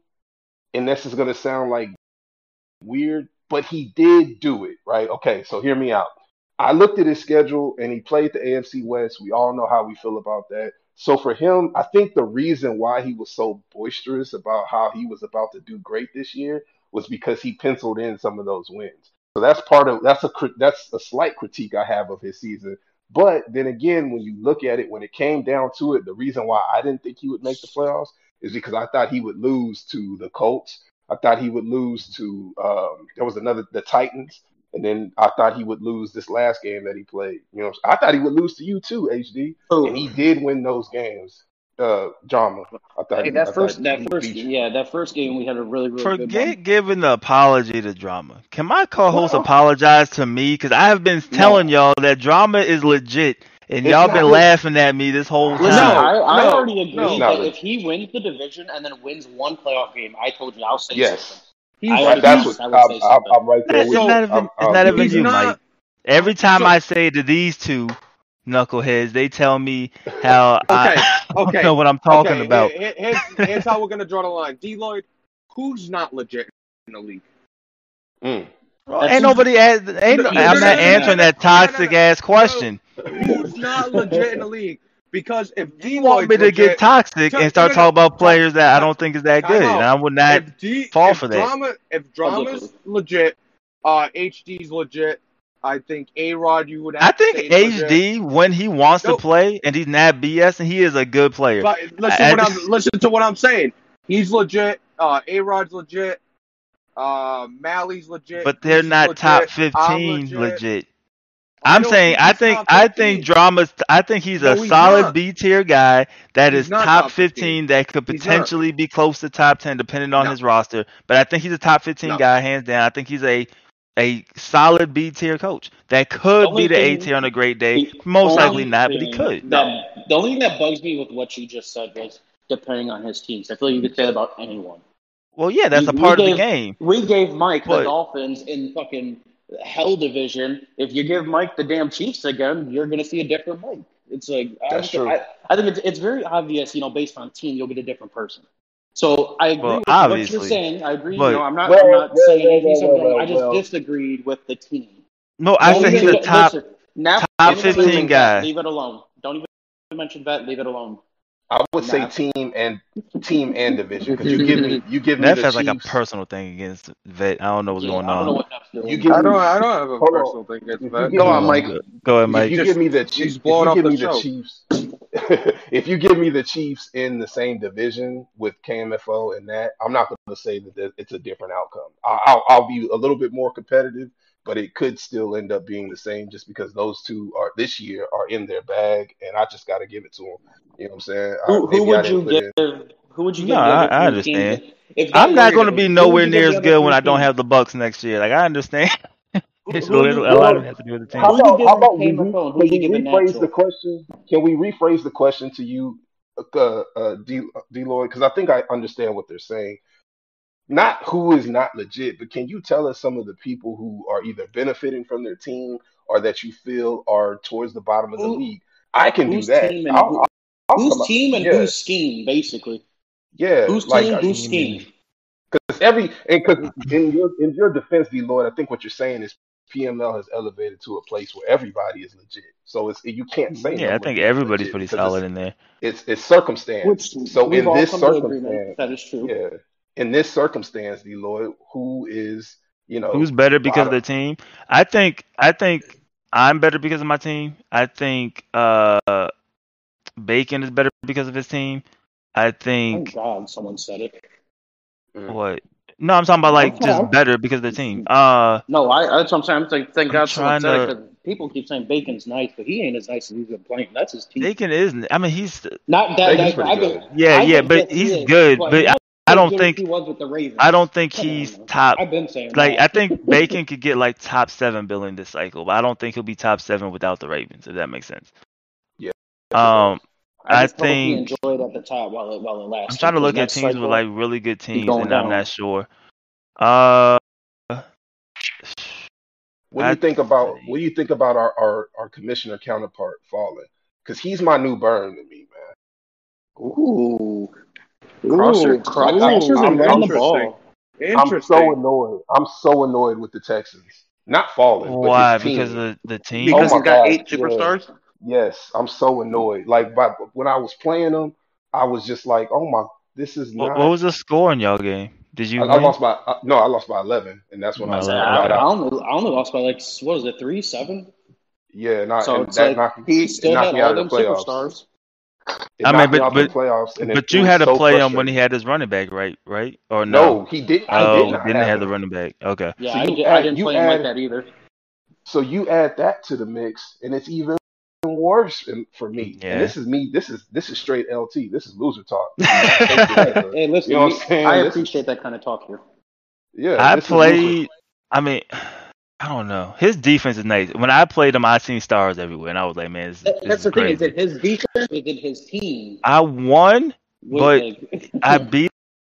And this is gonna sound like weird. But he did do it, right? Okay, so hear me out. I looked at his schedule, and he played the A F C West. We all know how we feel about that. So for him, I think the reason why he was so boisterous about how he was about to do great this year was because he penciled in some of those wins. So that's part of that's a that's a slight critique I have of his season. But then again, when you look at it, when it came down to it, the reason why I didn't think he would make the playoffs is because I thought he would lose to the Colts. I thought he would lose to um, – there was another – the Titans. And then I thought he would lose this last game that he played. You know, I thought he would lose to you too, H D. Oh. And he did win those games, uh, drama. I thought hey, that he, first – that first, yeah, that first game we had a really, really Forget good Forget giving the apology to drama. Can my co-host well, apologize to me? Because I have been telling no. y'all that drama is legit. And it's y'all been his... laughing at me this whole time. No, I, I no, already agree no, that really. if he wins the division and then wins one playoff game, I told you I'll say yes. something. Yes, that's what I'm, say I'm, I'm right there. It's with not you. even, I'm, it's I'm, not even you, not... Mike. Every time so... I say to these two knuckleheads, they tell me how okay, I, I don't okay, know what I'm talking okay. about. Here's, here's how we're gonna draw the line. D'Lloyd, who's not legit in the league? Mm. Well, ain't nobody. Asked, ain't, no, I'm not answering that toxic no, no, no. ass question. Who's not legit in the league? Because if D you want me to legit, get toxic t- and start t- talking t- about players that I don't think is that good, and I would not D, fall for drama, that. If drama's legit, uh, H D's legit. I think A-Rod, you would. Have I think to say H D legit. when he wants nope. to play and he's not BSing, he is a good player. But listen, I, what I, I'm, listen to what I'm saying. He's legit. Uh, A-Rod's legit. Uh, Mally's legit. But they're Goose not legit, top fifteen I'm legit. legit. I'm saying I think I think Drama's I think he's a no, he's solid not. B-tier guy that he's is top, top fifteen, fifteen that could potentially be close to top ten depending on no. his roster. But I think he's a top fifteen no. guy hands down. I think he's a a solid B-tier coach that could the be the thing, A-tier on a great day. Most likely not, thing, but he could. The, the only thing that bugs me with what you just said was depending on his teams. I feel like you could say that about anyone. Well, yeah, that's we, a part of gave, the game. We gave Mike but, the Dolphins in fucking – hell division. If you give Mike the damn Chiefs again, you're going to see a different Mike. It's like I, think, I, I think it's, it's very obvious, you know, based on team, you'll get a different person. So I agree well, with obviously. what you're saying. I agree. But, you know, I'm not, well, I'm not well, saying well, well, well, I just well. disagreed with the team. No, I said he's a top listen, now, top fifteen guy. Vet, leave it alone. Don't even mention Vet. Leave it alone. I would nah. say team and team and division because you give me you give me that feels like a personal thing against Vet. I don't know what's yeah, going I don't on. Know what doing. You give I don't. Me, I don't have a personal on. thing against Vet. Go on, Mike. Go ahead, Mike. If you Just, give me the Chiefs. If you give me the, the Chiefs. If you give me the Chiefs in the same division with K M F O and that, I'm not going to say that it's a different outcome. I'll, I'll be a little bit more competitive, but it could still end up being the same just because those two are this year are in their bag, and I just got to give it to them. You know what I'm saying? Who, who, would, you give, who would you no, give? Who would you give? I understand. I'm not going to be nowhere near as good when I don't have the Bucks next year. Like I understand. It's who, who little, a lot of it has to do with the team. How about, how about we, we, we rephrase the question? Can we rephrase the question to you, uh, uh, D'Lloyd? Because I think I understand what they're saying. Not who is not legit, but can you tell us some of the people who are either benefiting from their team or that you feel are towards the bottom of the who, league? I can do that. Team I'll, who, I'll, I'll whose team up. and yeah. whose scheme, basically? Yeah. Whose like, team, whose scheme? Because every and cause in your in your defense, D'Lloyd, I think what you're saying is P M L has elevated to a place where everybody is legit. So it's you can't say. Yeah, no I think everybody's pretty solid in there. It's it's circumstance. Which, so in this circumstance, that is true. Yeah. In this circumstance, D'Lloyd, who is, you know... Who's better because of the team? I think I think I'm better because of my team. I think uh, Bacon is better because of his team. I think... Thank God someone said it. What? No, I'm talking about, like, okay. just better because of the team. Uh, no, I, that's what I'm saying. I'm saying thank I'm God someone said to... it because people keep saying Bacon's nice, but he ain't as nice as he's been playing. That's his team. Bacon isn't. I mean, he's... Not that... that I mean, yeah, I yeah, but he's is, good, but... but I, I don't think he was with the Ravens. I don't think Come he's on, top. I've been saying like that. I think Bacon could get like top seven billing this cycle, but I don't think he'll be top seven without the Ravens. If that makes sense. Yeah. Um, I, I think he enjoyed at the top while it while it lasts. I'm trying to look at teams cycle, with like really good teams, and down. I'm not sure. Uh, what do you think about what do you think about our our, our commissioner counterpart Fallen? Because he's my new burn to me, man. Ooh. Ooh, cross, I'm, I'm, I'm so annoyed. I'm so annoyed with the Texans. Not falling. Why? But because of the team? Because oh he's got God, eight superstars? Yeah. Yes. I'm so annoyed. Like, by, when I was playing them, I was just like, oh, my, this is not. What, what was the score in y'all game? Did you I, I lost by uh, – no, I lost by eleven, and that's when no, I was like, I, I, I only lost by, like, what was it, three, seven? Yeah, and, I, so and that like, knocked, he still knocked me out of the playoffs. Superstars. It I mean, but but, playoffs, but you had to so play him when he had his running back, right? Right or no? No, he did. I oh, did not didn't have, have the running back. Okay. Yeah, so I, did, add, I didn't play add, him like that either. So you add that to the mix, and it's even worse for me. Yeah. And this is me. This is this is straight L T. This is loser talk. Hey, listen, you know what I'm saying? I appreciate is, that kind of talk here. Yeah, I played. I mean. I don't know. His defense is nice. When I played him, I seen stars everywhere, and I was like, "Man, this, that's this the is thing. Crazy. Is it his defense? Is it his team?" I won, but I beat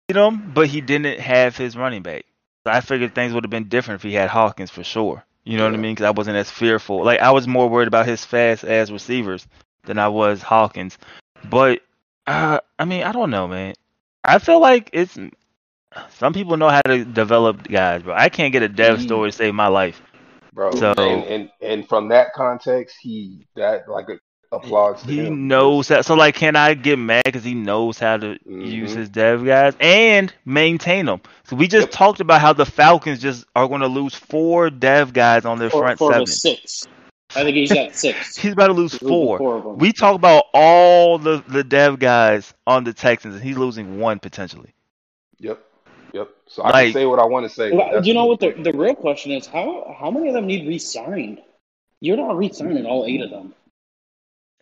him. But he didn't have his running back. So I figured things would have been different if he had Hawkins for sure. You know yeah. what I mean? Because I wasn't as fearful. Like I was more worried about his fast ass receivers than I was Hawkins. But uh, I mean, I don't know, man. I feel like it's. Some people know how to develop guys, bro. I can't get a dev story to save my life, bro. So and, and, and from that context, he that like applauds. He to him. knows that. So like, can I get mad because he knows how to mm-hmm. use his dev guys and maintain them? So we just yep. talked about how the Falcons just are going to lose four dev guys on their four, front four seven. Six. I think he's got six. He's about to lose four. four of them. We talk about all the the dev guys on the Texans, and he's losing one potentially. Yep. Yep. So I like, can say what I want to say. You know what? The, the real question is how how many of them need re-signed? You're not re-signing all eight of them.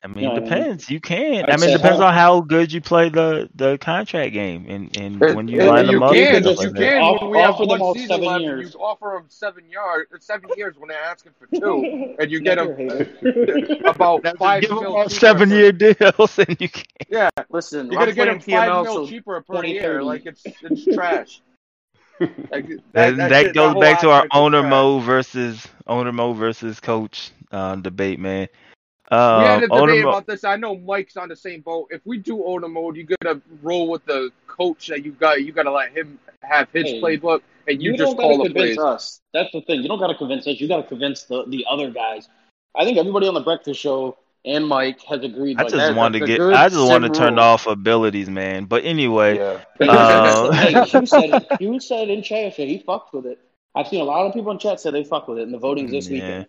I mean, you know, it depends. I mean, you can. I mean, it depends how, on how good you play the, the contract game and, and when you and line you them up. Can, you like can. Off, we offer them all seven left, years. You offer them seven, yard, seven years when they're asking for two, and you get them about five mil. Seven-year deals, and you can. Yeah, listen, you're gonna get them five mil cheaper per year. Like it's it's trash. Like, that, that, that goes back to our owner mode versus owner mode versus coach um, debate, man. Um, we had a debate about this. I know Mike's on the same boat. If we do owner mode, you gotta roll with the coach that you got. You gotta let him have his hey, playbook, and you, you just don't call gotta the convince plays. Us. That's the thing. You don't gotta convince us. You gotta convince the, the other guys. I think everybody on the Breakfast Show and Mike has agreed. I like, just want to get. I just want to turn rule. Off abilities, man. But anyway, yeah. uh, you said you said in chat that he fucked with it. I've seen a lot of people in chat say they fucked with it in the voting this yeah. weekend.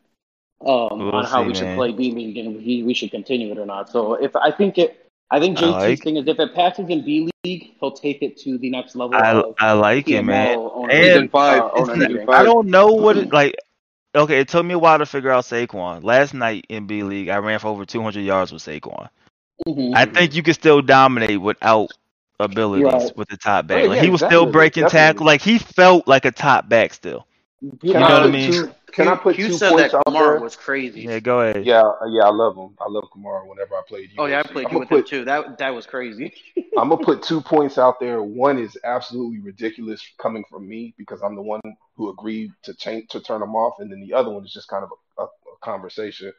Um, we'll on how see, we should man. Play B League and he, we should continue it or not. So if I think it, I think J T's I like thing is if it passes in B League, he'll take it to the next level. I, of I like P M L it, man. And five, uh, I don't know what it like. Okay, it took me a while to figure out Saquon. Last night in B League, I ran for over two hundred yards with Saquon. Mm-hmm. I think you can still dominate without abilities right. with the top back. Oh, yeah, like, he exactly. was still breaking tackle. Like he felt like a top back still. You yeah. know what I mean? Too- Can I put you two said points that Kamara was crazy. Yeah, go ahead. Yeah, yeah, I love him. I love Kamara whenever I played you. Oh, yeah, I played you with put, him, too. That that was crazy. I'm going to put two points out there. One is absolutely ridiculous coming from me because I'm the one who agreed to change to turn him off, and then the other one is just kind of a, a, a conversation.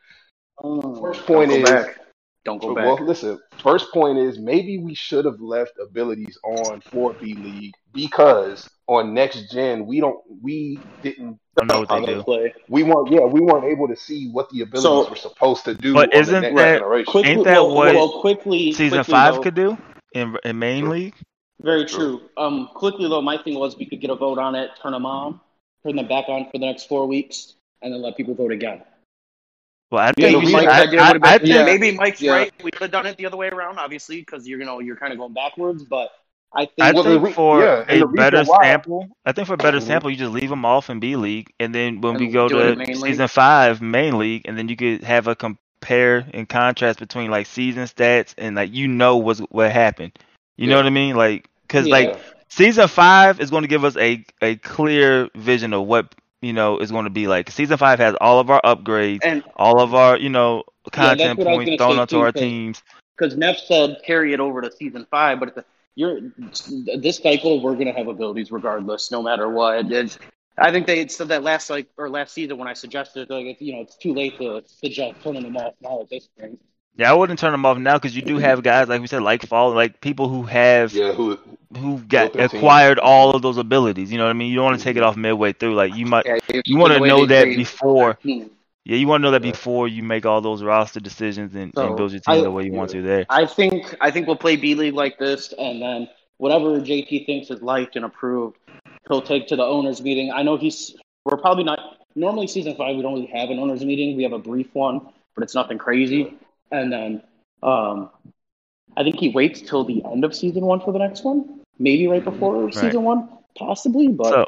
Ooh, first point don't go is... Back. Don't go well, back. Listen, first point is maybe we should have left abilities on for B-League because... On next gen, we don't, we didn't. I don't know what they play. We weren't, yeah, we weren't able to see what the abilities so, were supposed to do. But isn't that, generation. Ain't that well, what well, quickly, season quickly, five though, could do in, in main league? Very true. true. Um, quickly though, my thing was we could get a vote on it, turn them on, turn them back on for the next four weeks, and then let people vote again. Well, I think yeah, we, Mike's I, idea I, I think, yeah, maybe Mike's yeah. right. We could have done it the other way around, obviously, because you're you know you're kind of going backwards, but. I think, I well, think we, for yeah, a better sample, I think for a better sample, you just leave them off in B League, and then when and we go to season five, main league, and then you could have a compare and contrast between like season stats and like you know what's, what happened. You yeah. know what I mean? Like because yeah. like season five is going to give us a, a clear vision of what you know is going to be like. Season five has all of our upgrades, and, all of our you know content yeah, points thrown onto our teams. Because Neff said carry it over to season five, but it's a You're this cycle. We're gonna have abilities regardless, no matter what. It's, I think they said that last like or last season when I suggested like you know it's too late to suggest turning them off now at this point. Yeah, I wouldn't turn them off now because you do have guys like we said, like Fallen, like people who have yeah, who who got acquired team. All of those abilities. You know what I mean? You don't want to take it off midway through. Like you might, yeah, you, you want to know that before. Yeah, you want to know that before you make all those roster decisions and, so, and build your team I, the way you want to there. I think I think we'll play B-League like this, and then whatever J T thinks is liked and approved, he'll take to the owners' meeting. I know he's – we're probably not – normally season five we don't really have an owners' meeting. We have a brief one, but it's nothing crazy. And then um, I think he waits till the end of season one for the next one, maybe right before right. season one, possibly. But so,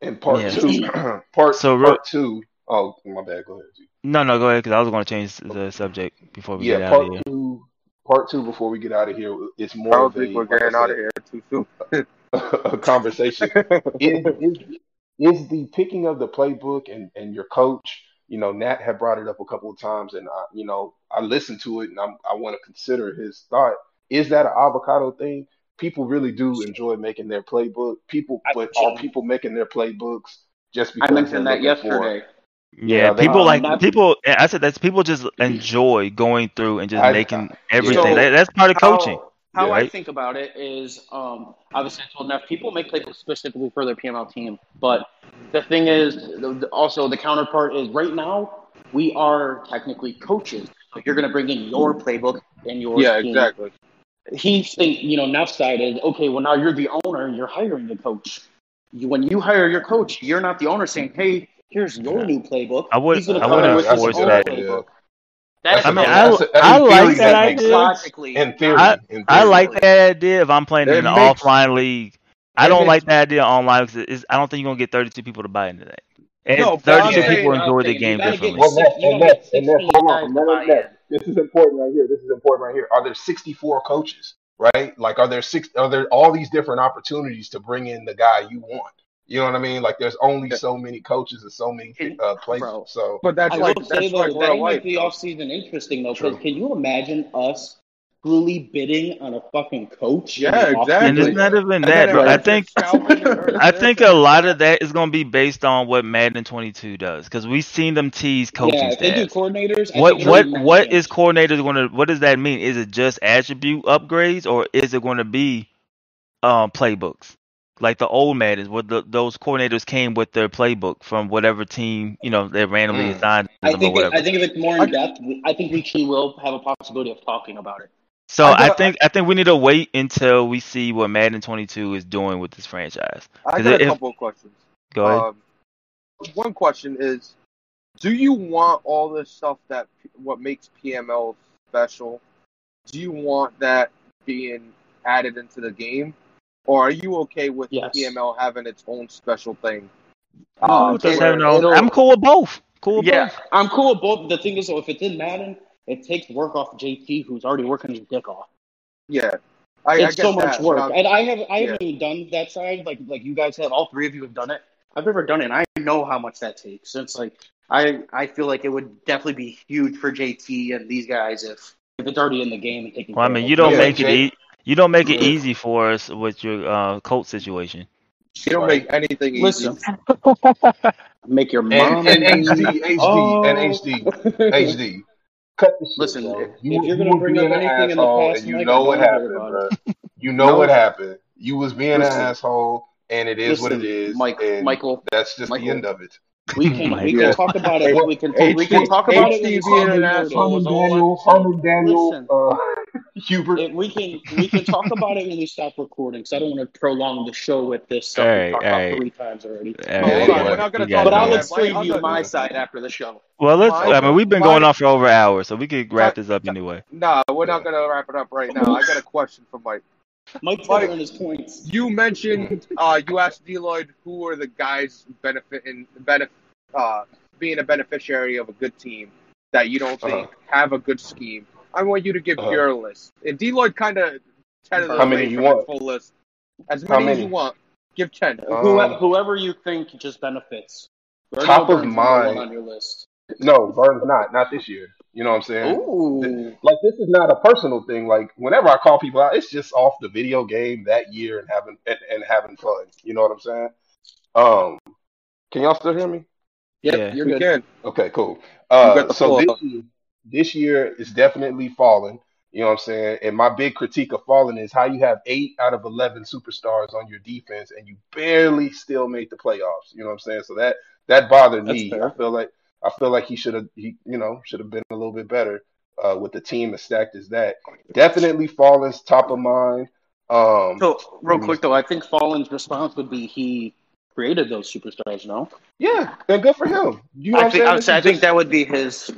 and part yeah. two – part, so, part two – Oh, my bad. Go ahead. G. No, no, go ahead, because I was going to change the subject before we yeah, get out of here. Yeah, two, part two before we get out of here, it's more I of a... we're getting out of here too soon. a conversation. is, is, is the picking of the playbook and, and your coach, you know, Nat had brought it up a couple of times, and, I, you know, I listened to it, and I'm, I want to consider his thought. Is that an avocado thing? People really do enjoy making their playbook. People, But I, are people making their playbooks just because... I mentioned that yesterday. For, Yeah, yeah, people like not, people. I said that's people just enjoy going through and just I, making everything. So that, that's part of how, coaching. How right? I think about it is um, obviously I told Neff people make playbooks specifically for their P M L team, but the thing is also the counterpart is right now we are technically coaches. So you're going to bring in your playbook and your yeah team. Exactly. He's think you know Neff's side is okay. Well, now you're the owner. You're hiring the coach. You, when you hire your coach, you're not the owner saying, "Hey, here's your yeah. new playbook." I would. He's gonna I come in with his own that. Playbook. Yeah. That's I mean, I, that's a, I, I like that, that idea. In theory, I, in theory. I like that idea if I'm playing it in an makes, offline league I don't like the idea online because I don't think you're gonna get thirty-two people to buy into that. And no, thirty-two yeah, people yeah, enjoy the game differently. Get, and that's, and that's, hold on, none of that. This is important right here. This is important right here. Are there sixty-four coaches, right? Like, are there six? Are there all these different opportunities to bring in the guy you want? You know what I mean? Like, there's only so many coaches and so many uh, places. So, but that's I like will that's say, like though, that makes the offseason interesting though. Because can you imagine us really bidding on a fucking coach? Yeah, exactly. And it's not even that, bro. I think I think a lot of that is going to be based on what Madden twenty-two does, because we've seen them tease coaching yeah, staff. Yeah, they do coordinators. What what what is coordinators going to? What does that mean? Is it just attribute upgrades, or is it going to be um, playbooks? Like the old Maddens, where the, those coordinators came with their playbook from whatever team, you know, they randomly mm. assigned to them. I think, or it, I think if it's more in depth, I think we truly will have a possibility of talking about it. So I, gotta, I think I, I think we need to wait until we see what Madden twenty-two is doing with this franchise. I got it, a couple if, of questions. Go ahead. Um, one question is, do you want all this stuff that what makes P M L special? Do you want that being added into the game? Or are you okay with yes. P M L having its own special thing? Um, it, I'm cool with both. Cool with yeah, both. I'm cool with both. The thing is, so if it did Madden, it takes work off J T, who's already working his dick off. Yeah, I, it's I guess so much that, work, um, and I have I yeah. haven't even done that side. Like like you guys have, all three of you have done it. I've never done it. And I know how much that takes. It's like I I feel like it would definitely be huge for J T and these guys if, if it's already in the game and taking. Well, I mean, you don't yeah, make J- it. Eat. You don't make it easy for us with your uh, Colt situation. You don't make anything easy. Listen. Make your mom. And, and H D, H D, oh. and H D, H D. Cut the shit. Listen, bro. If you, you're going to bring up an anything in the past, and you know what happened, bro. You know no. what happened. You was being Listen. an asshole, and it is Listen, what it is. Mike, and Michael. That's just Michael. the end of it. We can oh we God. can talk about it. Well, we can H- we can talk H- about H- it. Herman Daniel, Herman Daniel, uh, Hubert. We can we can talk about it when we stop recording. So I don't want to prolong the show with this stuff. All right, we talked about right. three times already. All right, oh, yeah, we're not gonna talk. But I'll explain to you my side after the show. Well, let's. My, I mean, we've been my, going on for over an hour, so we could wrap this up anyway. Nah, we're not gonna wrap it up right now. I got a question for Mike. Mike's Mike, on his points. You mentioned, uh, you asked D'Lloyd, who are the guys benefiting, benef- uh, being a beneficiary of a good team that you don't think uh-huh. have a good scheme. I want you to give uh-huh. your list. And D'Lloyd kind of ten of those. How many you want? Full list. As many, many as you want. Give ten. Um, whoever, whoever you think just benefits. There top no of mind on your list. No, Vern's not. Not this year. You know what I'm saying? Ooh. Like, this is not a personal thing. Like, whenever I call people out, it's just off the video game that year and having and, and having fun. You know what I'm saying? Um, can y'all still hear me? Yep, yeah, you're good. Can. Okay, cool. Uh, so this year, this year is definitely Fallen. You know what I'm saying? And my big critique of Fallen is how you have eight out of eleven superstars on your defense and you barely still make the playoffs. You know what I'm saying? So that that bothered That's me. Fair. I feel like. I feel like he should have, he, you know, should have been a little bit better uh, with the team as stacked as that. Definitely Fallen's top of mind. Um, so, real quick, though, I think Fallen's response would be he created those superstars, no? Yeah, and good for him. You know I, what think, I'm saying? I think just, that would be his...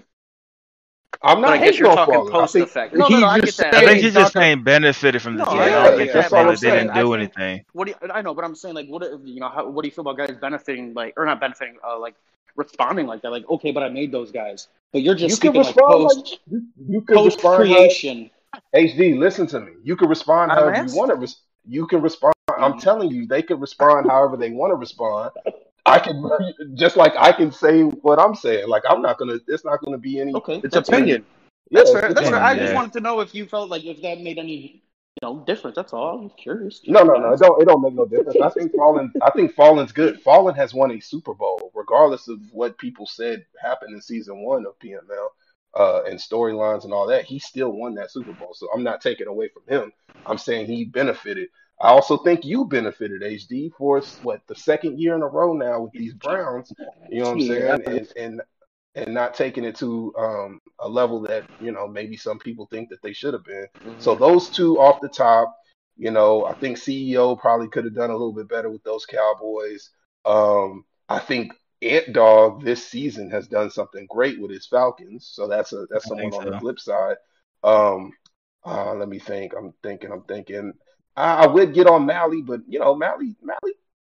I'm not I guess you're talking Fallen. Post-effect. No, no, no, I get that. Saying, I think he's just saying benefited from the no, team. Yeah, I don't think yeah, that's all they didn't I do think, anything. What do you, I know, but I'm saying, like, what you know, how, what do you feel about guys benefiting, like, or not benefiting, uh, like, responding like that, like, okay, but I made those guys. But you're just you thinking, like, post, like, you can post creation. Like, H D, listen to me. You can respond I'm however asking. you want to respond. You can respond. Mm-hmm. I'm telling you, they can respond however they want to respond. I can, just like I can say what I'm saying. Like, I'm not going to, it's not going to be any. Okay, it's opinion. Yeah, that's fair. That's opinion. fair. I just yeah. wanted to know if you felt like if that made any, you know, difference. That's all. I'm curious. No, no, no. It don't, it don't make no difference. I think Fallen, I think Fallen's good. Fallen has won a Super Bowl, regardless of what people said happened in season one of P M L uh, and storylines and all that. He still won that Super Bowl. So I'm not taking away from him. I'm saying he benefited. I also think you benefited, H D, for what, the second year in a row now with these Browns. You know what I'm saying? And, and And not taking it to um, a level that, you know, maybe some people think that they should have been. Mm-hmm. So those two off the top, you know, I think C E O probably could have done a little bit better with those Cowboys. Um, I think Ant Dog this season has done something great with his Falcons. So that's a that's someone so. on the flip side. Um, uh, let me think. I'm thinking. I'm thinking. I, I would get on Mally, but you know, Mally, Mally,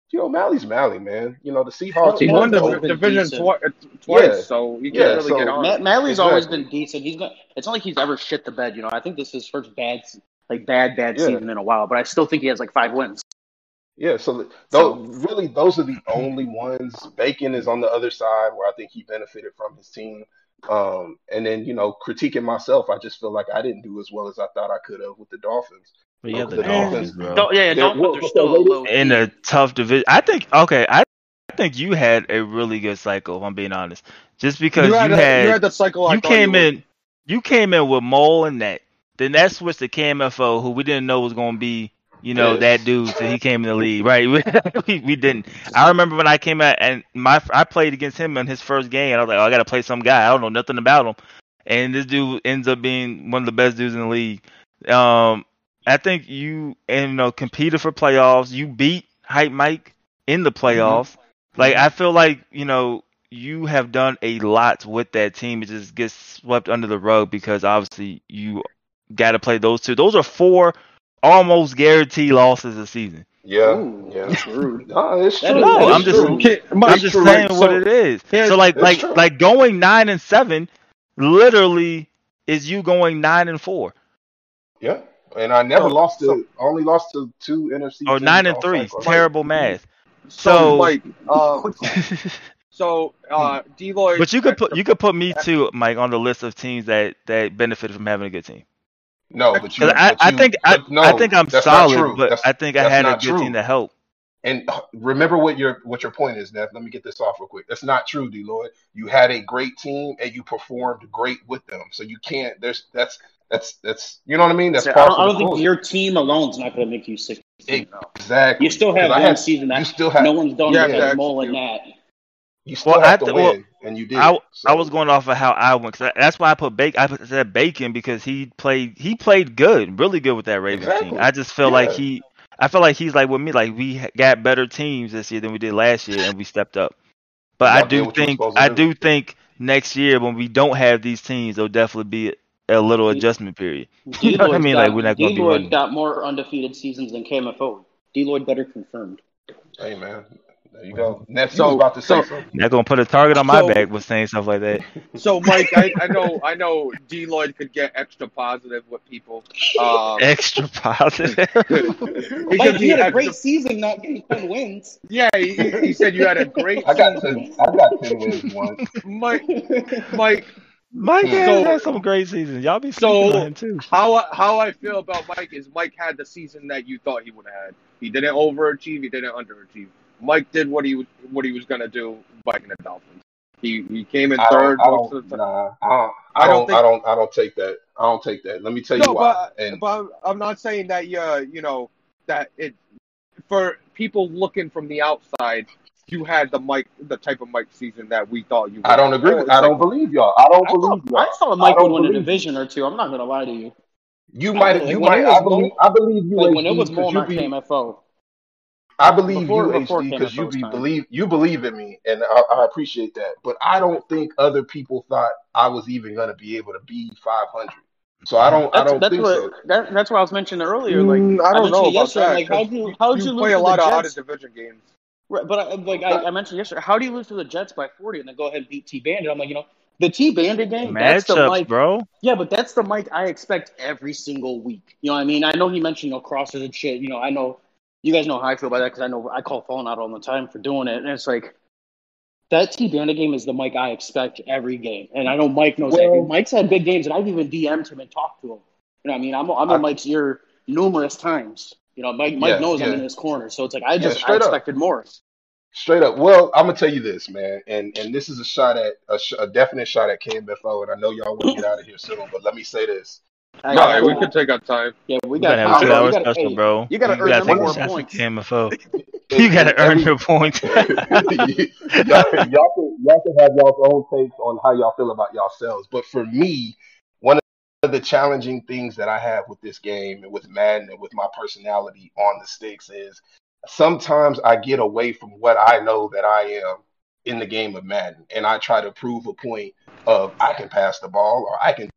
you know, Mally's Mally, man. You know, the Seahawks. He won the division twi- twice, yeah. so you can't yeah, really so get on. Ma- Mally's exactly. always been decent. He's not, it's not like he's ever shit the bed. You know, I think this is his first bad, like bad, bad yeah. season in a while. But I still think he has like five wins. Yeah, so, th- so really, those are the only ones. Bacon is on the other side, where I think he benefited from his team. Um, and then, you know, critiquing myself, I just feel like I didn't do as well as I thought I could have with the Dolphins. But yeah, the, the Dolphins, bro. Don't, yeah, yeah, Dolphins are still low. In a tough division. I think, okay, I think you had a really good cycle, if I'm being honest. Just because you had, you had, a, you had the cycle I you came you in, you came in with Mole and that. Then that switched to K M F O, who we didn't know was going to be. You know, yes. that dude, so he came in the league, right? We, we didn't. I remember when I came out and my I played against him in his first game. And I was like, oh, I got to play some guy. I don't know nothing about him. And this dude ends up being one of the best dudes in the league. Um, I think you, and, you know, competed for playoffs. You beat Hype Mike in the playoffs. Mm-hmm. Like, I feel like, you know, you have done a lot with that team. It just gets swept under the rug because, obviously, you got to play those two. Those are four almost guarantee losses a season. Yeah, Ooh, yeah, that's rude. No, it's true. No, I'm just, true. I'm just saying so, what it is. Yeah, so like, like, true. like going nine and seven, literally, is you going nine and four. Yeah, and I never so, lost to, so, only lost to two N F C or nine and three. Like, terrible like, math. So, like, um, so uh, D'Lloyd. But you could put you could put me too, Mike, on the list of teams that that benefit from having a good team. No, but you. I, but you I think I, no, I think I'm solid, but that's, I think I had a good true. team to help. And remember what your what your point is, Neff. Let me get this off real quick. That's not true, D'Lloyd. You had a great team and you performed great with them. So you can't. There's that's that's that's you know what I mean. That's so I don't, I don't think your team alone is not going to make you sick. Exactly. You still have one had, season. That you still have, no one's done yeah, yeah, more than that. You still well, have I, to well, win, and you did. I, so. I was going off of how I went. I, that's why I put Bacon. I said Bacon because he played. He played good, really good with that Ravens exactly. team. I just feel yeah. like he. I feel like he's like with me. Like we got better teams this year than we did last year, and we stepped up. But I do think. I do. do think next year when we don't have these teams, there'll definitely be a little adjustment period. You know what I mean? Got, like we're not going to be running. D'Lloyd got more undefeated seasons than K M F O. D'Lloyd better confirmed. Hey man. There you go. That's so, about to say so, something. Not gonna put a target on my so, back with saying stuff like that. So, Mike, I, I know, I know, D'Lloyd could get extra positive with people. Um, extra positive. he Mike, you had extra... a great season, not getting ten wins. Yeah, he, he said you had a great. I got ten. I got ten wins once. Mike, Mike, Mike so, had some great seasons. Y'all be so. On him too. How how I feel about Mike is Mike had the season that you thought he would have had. He didn't overachieve. He didn't underachieve. Mike did what he what he was gonna do, biking the Dolphins. He he came in third most of the time. I don't I don't I don't take that. I don't take that. Let me tell you why. And but I'm not saying that uh you know that it for people looking from the outside. You had the Mike, the type of Mike season that we thought you. I don't agree. With, I don't believe y'all. I don't believe y'all. I thought Mike would win a division or two. I'm not gonna lie to you. You might. You might. I believe. I believe you. When it was more like K M F O. I believe before, you, before H D, because you be believe you believe in me, and I, I appreciate that. But I don't think other people thought I was even going to be able to be five hundred. So I don't. That's, I don't that's think what, so. That, that's what I was mentioning earlier. Like mm, I don't I know about yesterday, that. Like, how do you, how you, you play lose a lot of out of division games? Right, but I, like I, I mentioned yesterday, how do you lose to the Jets by forty and then go ahead and beat T Bandit? I'm like, you know, the T Bandit game. That's the ups, Mike, bro. Yeah, but that's the Mike I expect every single week. You know what I mean? I know he mentioned no crossers and shit. You know, I know. You guys know how I feel about that because I know I call Fallen out all the time for doing it. And it's like, that T-Bandit game is the Mike I expect every game. And I know Mike knows well, that. Mike's had big games, and I've even D M'd him and talked to him. You know what I mean? I'm, I'm I, in Mike's ear numerous times. You know, Mike, Mike yeah, knows yeah. I'm in his corner. So it's like, I just yeah, I expected up. more. Straight up. Well, I'm going to tell you this, man. And and this is a shot at a, sh- a definite shot at K M F O. And I know y'all want to get out of here soon, but let me say this. All right, right, we can take our time. Yeah, we got to two hours special, bro. You got to earn more points. You got to earn your points. y'all, can, y'all, can, y'all can have y'all's own takes on how y'all feel about yourselves. But for me, one of the challenging things that I have with this game and with Madden and with my personality on the sticks is sometimes I get away from what I know that I am in the game of Madden. And I try to prove a point of I can pass the ball or I can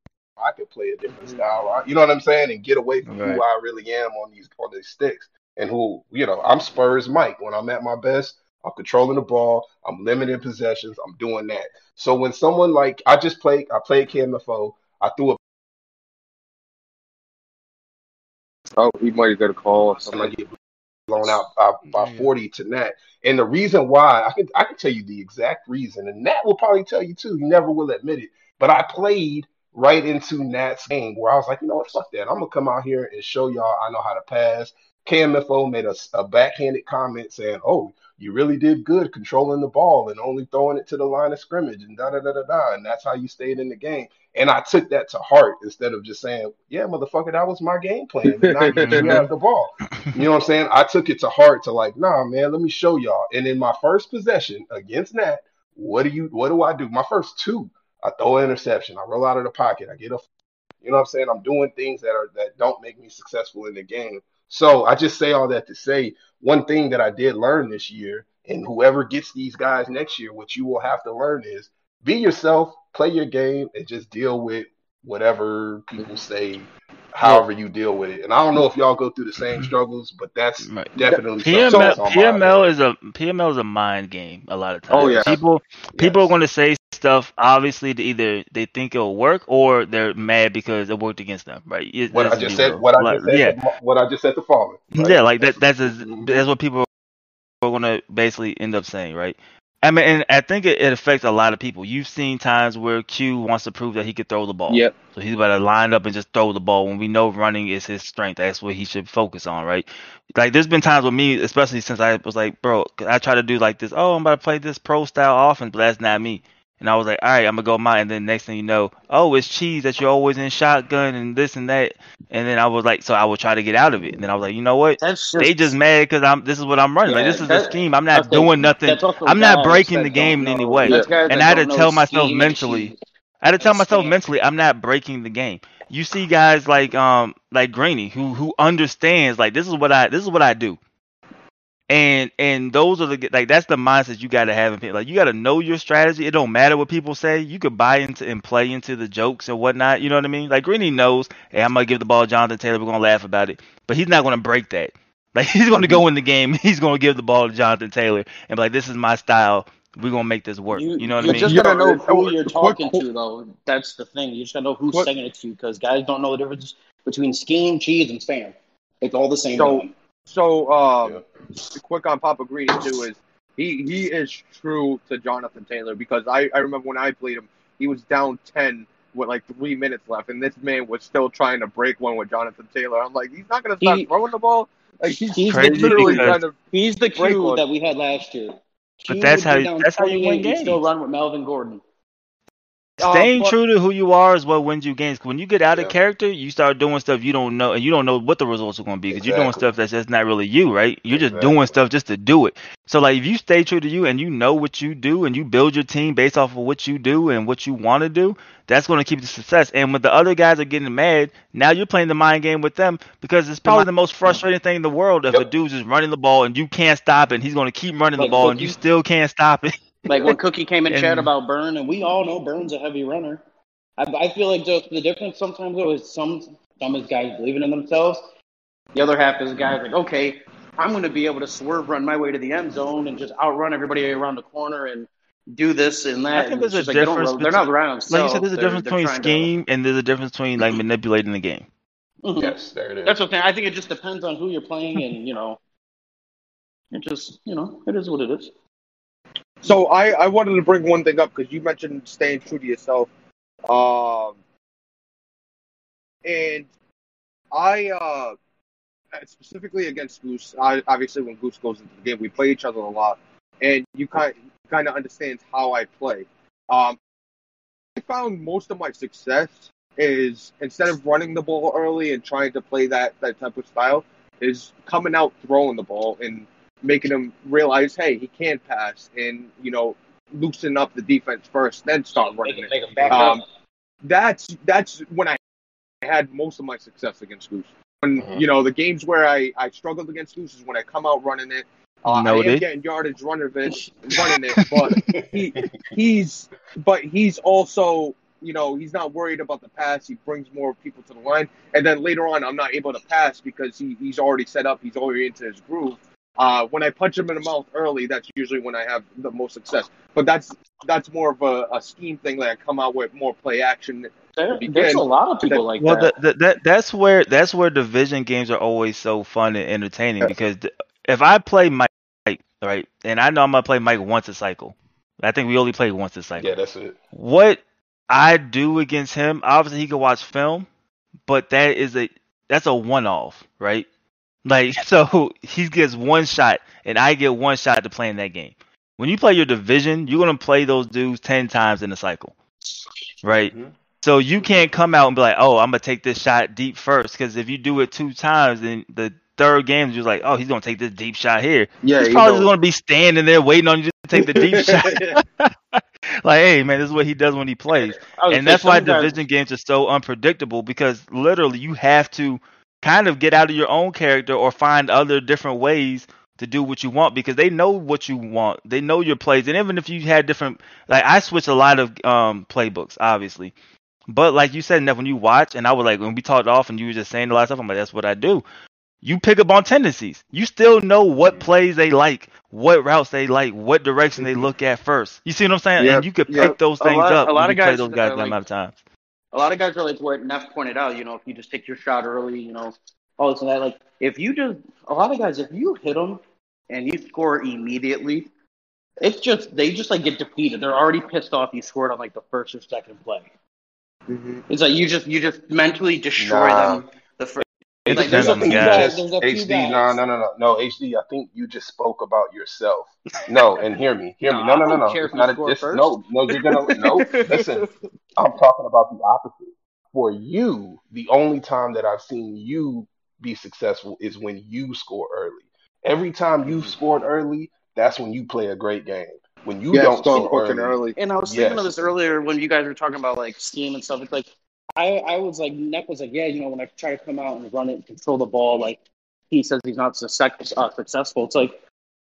I could play a different style. You know what I'm saying? And get away from right. who I really am on these on these sticks. And who, you know, I'm Spurs Mike. When I'm at my best, I'm controlling the ball. I'm limiting possessions. I'm doing that. So when someone like, I just played, I played K M F O. I threw a. Oh, he might have got a call. Or something. I get blown out by, by yeah. forty to that. And the reason why, I can, I can tell you the exact reason. And Nat will probably tell you too. He never will admit it. But I played right into Nat's game where I was like, you know what, fuck that. I'm going to come out here and show y'all I know how to pass. K M F O made a, a backhanded comment saying, oh, you really did good controlling the ball and only throwing it to the line of scrimmage and da-da-da-da-da, and that's how you stayed in the game. And I took that to heart instead of just saying, yeah, motherfucker, that was my game plan. And I get you out of the ball. You know what I'm saying? I took it to heart to like, nah, man, let me show y'all. And in my first possession against Nat, what do you? What do I do? My first two, I throw an interception. I roll out of the pocket. I get a – you know what I'm saying? I'm doing things that are that don't make me successful in the game. So I just say all that to say one thing that I did learn this year, and whoever gets these guys next year, what you will have to learn is be yourself, play your game, and just deal with whatever people say, however you deal with it. And I don't know if y'all go through the same struggles, but that's definitely P M L, something that's P M L is a P M L is a mind game a lot of times. Oh, yeah. People people yes. are going to say stuff obviously to either they think it'll work or they're mad because it worked against them, right? It, what, I just said, what I just like, said, yeah. what I just said to Fallen. Right? Yeah, like that. That's a, that's what people are going to basically end up saying, right? I mean, and I think it, it affects a lot of people. You've seen times where Q wants to prove that he could throw the ball. Yep. So he's about to line up and just throw the ball when we know running is his strength. That's what he should focus on, right? Like, there's been times with me, especially since I was like, bro, I try to do like this, oh, I'm about to play this pro-style offense, but that's not me. And I was like, all right, I'm going to go mine. And then next thing you know, oh, it's cheese that you're always in shotgun and this and that. And then I was like, so I would try to get out of it. And then I was like, you know what? Just, they just mad because I'm. This is what I'm running. Yeah, like, this is the scheme. I'm not doing nothing. I'm not breaking the game in any way. And I had to tell myself mentally, I had to tell myself mentally, I'm not breaking the game. You see guys like um like Greeny who who understands like this is what I this is what I do. And and those are the like that's the mindset you gotta have in like you gotta know your strategy. It don't matter what people say. You could buy into and play into the jokes and whatnot. You know what I mean? Like Greeny knows, hey, I'm gonna give the ball to Jonathan Taylor. We're gonna laugh about it, but he's not gonna break that. Like he's gonna go in the game. He's gonna give the ball to Jonathan Taylor and be like, this is my style. We're gonna make this work. You, you know what I mean? You just gotta know who you're talking to, though. That's the thing. You just gotta know who's what? saying it to you because guys don't know the difference between scheme, cheese, and spam. It's all the same. So, So, um, yeah. quick on Papa Greeny, too, is he, he is true to Jonathan Taylor because I, I remember when I played him, he was down ten with, like, three minutes left, and this man was still trying to break one with Jonathan Taylor. I'm like, he's not going to stop he, throwing the ball? Like, he's, he's literally trying to He's the Q that we had last year. But he that's how you, that's how you win games. Still run with Melvin Gordon. Staying uh, but, true to who you are is what wins you games. When you get out yeah. of character, you start doing stuff you don't know, and you don't know what the results are going to be because exactly. you're doing stuff that's just not really you, right? You're just exactly. doing stuff just to do it. So, like, if you stay true to you and you know what you do and you build your team based off of what you do and what you want to do, that's going to keep the success. And when the other guys are getting mad, now you're playing the mind game with them because it's probably the most frustrating thing in the world if yep. a dude's just running the ball and you can't stop it and he's going to keep running like, the ball and you still can't stop it. Like when Cookie came in and chat about Burn, and we all know Burn's a heavy runner. I, I feel like the, the difference sometimes though is some some of guys believing in themselves. The other half is guys like, okay, I'm going to be able to swerve, run my way to the end zone, and just outrun everybody around the corner and do this and that. I think there's a like difference. They between, they're not around. So like you said, there's a difference between scheme to, and there's a difference between like manipulating the game. Mm-hmm. Yes, there it is. That's okay. I think it just depends on who you're playing, and you know, it just you know, it is what it is. So I, I wanted to bring one thing up because you mentioned staying true to yourself, um, and I uh, specifically against Goose. I, obviously, when Goose goes into the game, we play each other a lot, and you kind kind of understands how I play. Um, I found most of my success is instead of running the ball early and trying to play that that type of style, is coming out throwing the ball and making him realize, hey, he can pass, and you know, loosen up the defense first, then start running make it. Make it back um, up. That's that's when I had most of my success against Goose. When mm-hmm. you know the games where I, I struggled against Goose is when I come out running it. Uh, I am getting yardage running it, running it, but he he's but he's also you know, he's not worried about the pass. He brings more people to the line. And then later on, I'm not able to pass because he, he's already set up. He's already into his groove. Uh, when I punch him in the mouth early, that's usually when I have the most success. But that's that's more of a, a scheme thing that I come out with, more play action. There, there's a lot of people that, like well, that. Well, that that's where that's where division games are always so fun and entertaining, because if I play Mike, right, and I know I'm going to play Mike once a cycle. I think we only play once a cycle. Yeah, that's it. What I do against him, obviously he can watch film, but that is a that's a one-off, right? Like, so he gets one shot, and I get one shot to play in that game. When you play your division, you're going to play those dudes ten times in a cycle, right? Mm-hmm. So you can't come out and be like, oh, I'm going to take this shot deep first, because if you do it two times, then the third game, you're like, oh, he's going to take this deep shot here. Yeah, he's probably going to be standing there waiting on you to take the deep shot. Like, hey, man, this is what he does when he plays. And that's why division games are so unpredictable, because literally you have to – kind of get out of your own character or find other different ways to do what you want, because they know what you want. They know your plays. And even if you had different, like I switch a lot of um, playbooks, obviously. But like you said, Neff, when you watch, and I was like, when we talked off and you were just saying a lot of stuff, I'm like, that's what I do. You pick up on tendencies. You still know what plays they like, what routes they like, what direction they look at first. You see what I'm saying? Yep, and you could pick yep. those things a lot, up a lot when of you guys play those guys that amount of times. A lot of guys are like what Neff pointed out, you know, if you just take your shot early, you know, all this and that. Like, if you just, a lot of guys, if you hit them and you score immediately, it's just, they just like get defeated. They're already pissed off you scored on like the first or second play. Mm-hmm. It's like you just, you just mentally destroy nah. them. The first. It, like, there's a few guys. There's a few H D, no, no, no, no, no, H D. I think you just spoke about yourself. No, and hear me, hear no, me. No, no, no, no. It's not a, this, no, no. You're gonna no. Listen, I'm talking about the opposite. For you, the only time that I've seen you be successful is when you score early. Every time you've scored early, that's when you play a great game. When you yes, don't score early. early. And I was thinking yes. of this earlier when you guys were talking about like scheme and stuff. It's like. I, I was like, Neff was like, yeah, you know, when I try to come out and run it and control the ball, like, he says he's not success, uh, successful. It's like,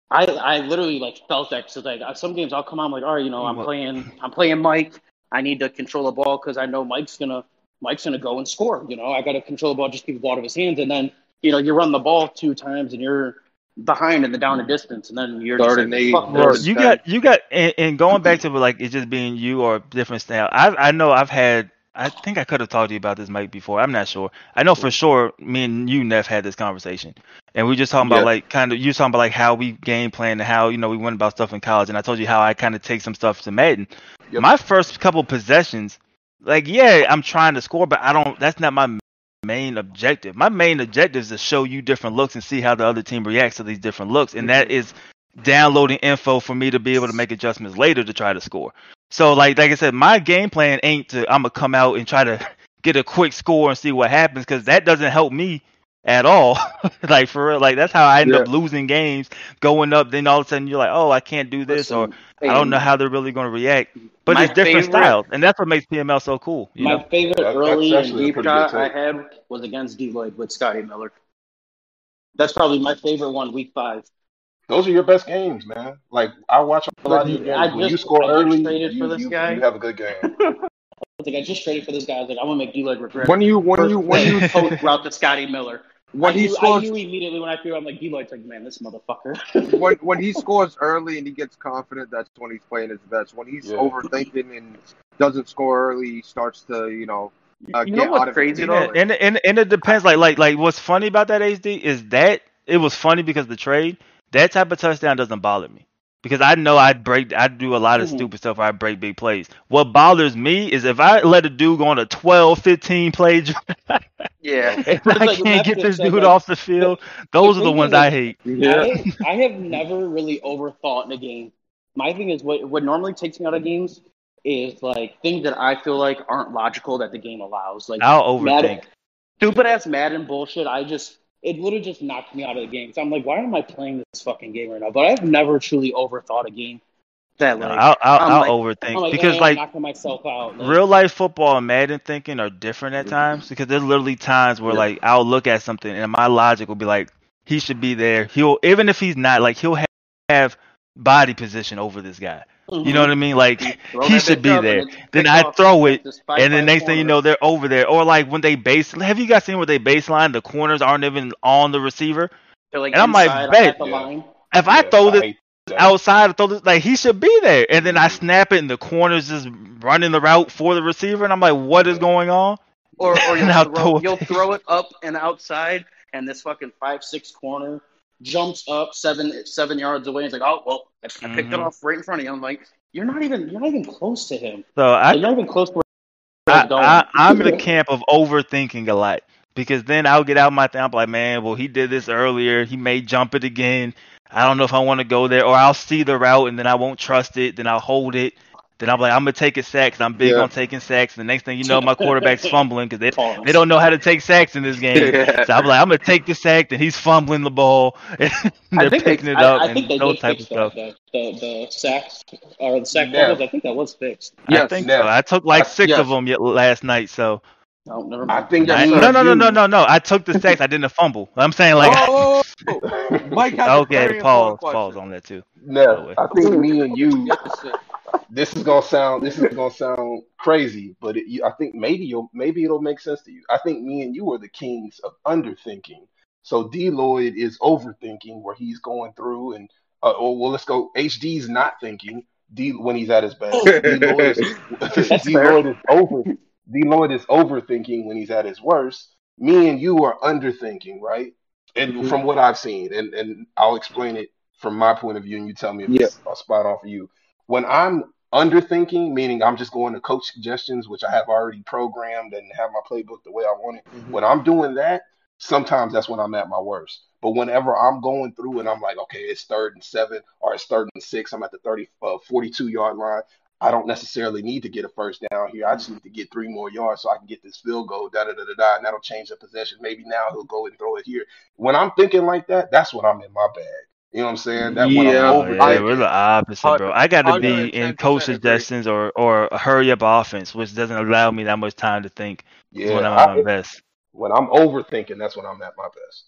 I I literally, like, felt that. So, like, some games I'll come out, I'm like, all right, you know, I'm playing I'm playing Mike. I need to control the ball because I know Mike's going to Mike's gonna go and score. You know, I got to control the ball, just keep the ball out of his hands. And then, you know, you run the ball two times and you're behind in the down and distance. And then you're just like, fuck this. You got, you got, and, and going back to, like, it just being you or different style, I I know I've had, I think I could have talked to you about this, Mike, before. I'm not sure. I know for sure me and you, Neff, had this conversation. And we were just talking yeah. about, like, kind of – you were talking about, like, how we game plan and how, you know, we went about stuff in college. And I told you how I kind of take some stuff to Madden. Yep. My first couple possessions, like, yeah, I'm trying to score, but I don't – that's not my main objective. My main objective is to show you different looks and see how the other team reacts to these different looks. And that is downloading info for me to be able to make adjustments later to try to score. So, like like I said, my game plan ain't to, I'm going to come out and try to get a quick score and see what happens, because that doesn't help me at all. Like, for real, like, that's how I end yeah. up losing games, going up, then all of a sudden you're like, oh, I can't do this, Listen, or I don't know how they're really going to react. But it's different favorite, styles, and that's what makes P M L so cool. You my know? favorite that, early and deep shot I had was against D'Lloyd with Scotty Miller. That's probably my favorite one, week five. Those are your best games, man. Like, I watch a lot of your games. When just, you score early, you, for this you, guy. you have a good game. I was like, I just traded for this guy. I was like, I'm going to make D-Leg regret. When you, when First you, when you post route to Scotty Miller. When I, he knew, scores, I knew immediately when I threw, I'm like, D-Leg's like, man, this motherfucker. when when he scores early and he gets confident, that's when he's playing his best. When he's yeah. overthinking and doesn't score early, he starts to, you know, uh, you get know out of crazy it. Yeah. And, and, and it depends. Like, like, like, what's funny about that, H D, is that it was funny because the trade – that type of touchdown doesn't bother me because I know I break. I do a lot of mm-hmm. stupid stuff where I break big plays. What bothers me is if I let a dude go on a twelve, fifteen play drive. Yeah, and I like can't get this dude like, off the field. Those the are the ones is, I hate. Yeah. I, I have never really overthought in a game. My thing is what what normally takes me out of games is like things that I feel like aren't logical that the game allows. Like I'll overthink Madden, stupid ass Madden bullshit. I just. It literally just knocked me out of the game. So I'm like, why am I playing this fucking game right now? But I've never truly overthought a game that like. No, I'll, I'll, I'll like, overthink like, because hey, like, I'm knocking myself out. Like, real life football and Madden thinking are different at times because there's literally times where yeah. like I'll look at something and my logic will be like, he should be there. He'll even if he's not like he'll have, have body position over this guy. Mm-hmm. You know what I mean? Like, throw he should be there. Then I throw it, and the next thing you know, they're over there. Or, like, when they base – have you guys seen where they baseline? The corners aren't even on the receiver. Like, and I'm like, bet, yeah. if I yeah, throw this I outside, I throw this, like, he should be there. And then I snap it, and the corner's just running the route for the receiver, and I'm like, what is going on? Or, or you'll, throw, throw, you'll throw it up and outside, and this fucking five six corner – jumps up seven seven yards away. And it's like, oh well, I, I picked mm-hmm. it off right in front of you. I'm like, you're not even you're not even close to him. So I, like, you're not even close to. Where I, I, I'm in the camp of overthinking a lot, because then I'll get out my thing. I'm like, man, well, he did this earlier. He may jump it again. I don't know if I want to go there, or I'll see the route and then I won't trust it. Then I'll hold it. Then I'm like, I'm gonna take a sack. I'm big yeah. on taking sacks. The next thing you know, my quarterback's fumbling because they they don't know how to take sacks in this game. Yeah. So I'm like, I'm gonna take the sack. Then he's fumbling the ball. And they're picking they, it up I, I and those type of stuff. The, the, the sacks or the sack yeah. I think that was fixed. Yes, I think yes. so. I took like six yes. of them last night. So. No, never mind. I think that's I, no, no, no, no, no, no. I took the sacks. I didn't fumble. I'm saying like. Oh, Mike has okay, Paul falls on that too. No, I think me and you. This is gonna sound. This is gonna sound crazy, but it, I think maybe you'll maybe it'll make sense to you. I think me and you are the kings of underthinking. So D'Lloyd is overthinking, where he's going through and uh, oh well, let's go. H D's not thinking D when he's at his best. D'Lloyd is, D'Lloyd is over. D'Lloyd is overthinking when he's at his worst. Me and you are underthinking, right? And mm-hmm. from what I've seen, and and I'll explain it from my point of view, and you tell me if yeah. it's a spot on for you. When I'm underthinking, meaning I'm just going to coach suggestions, which I have already programmed and have my playbook the way I want it. Mm-hmm. When I'm doing that, sometimes that's when I'm at my worst. But whenever I'm going through and I'm like, okay, it's third and seven or it's third and six, I'm at the thirty, uh, forty-two yard line. I don't necessarily need to get a first down here. I just need to get three more yards so I can get this field goal, da-da-da-da-da, and that'll change the possession. Maybe now he'll go and throw it here. When I'm thinking like that, that's when I'm in my bag. You know what I'm saying? That yeah, I'm over, yeah I, we're the opposite, bro. I got to be in coach suggestions or, or a hurry-up offense, which doesn't allow me that much time to think yeah, when I'm at my best. When I'm overthinking, that's when I'm at my best.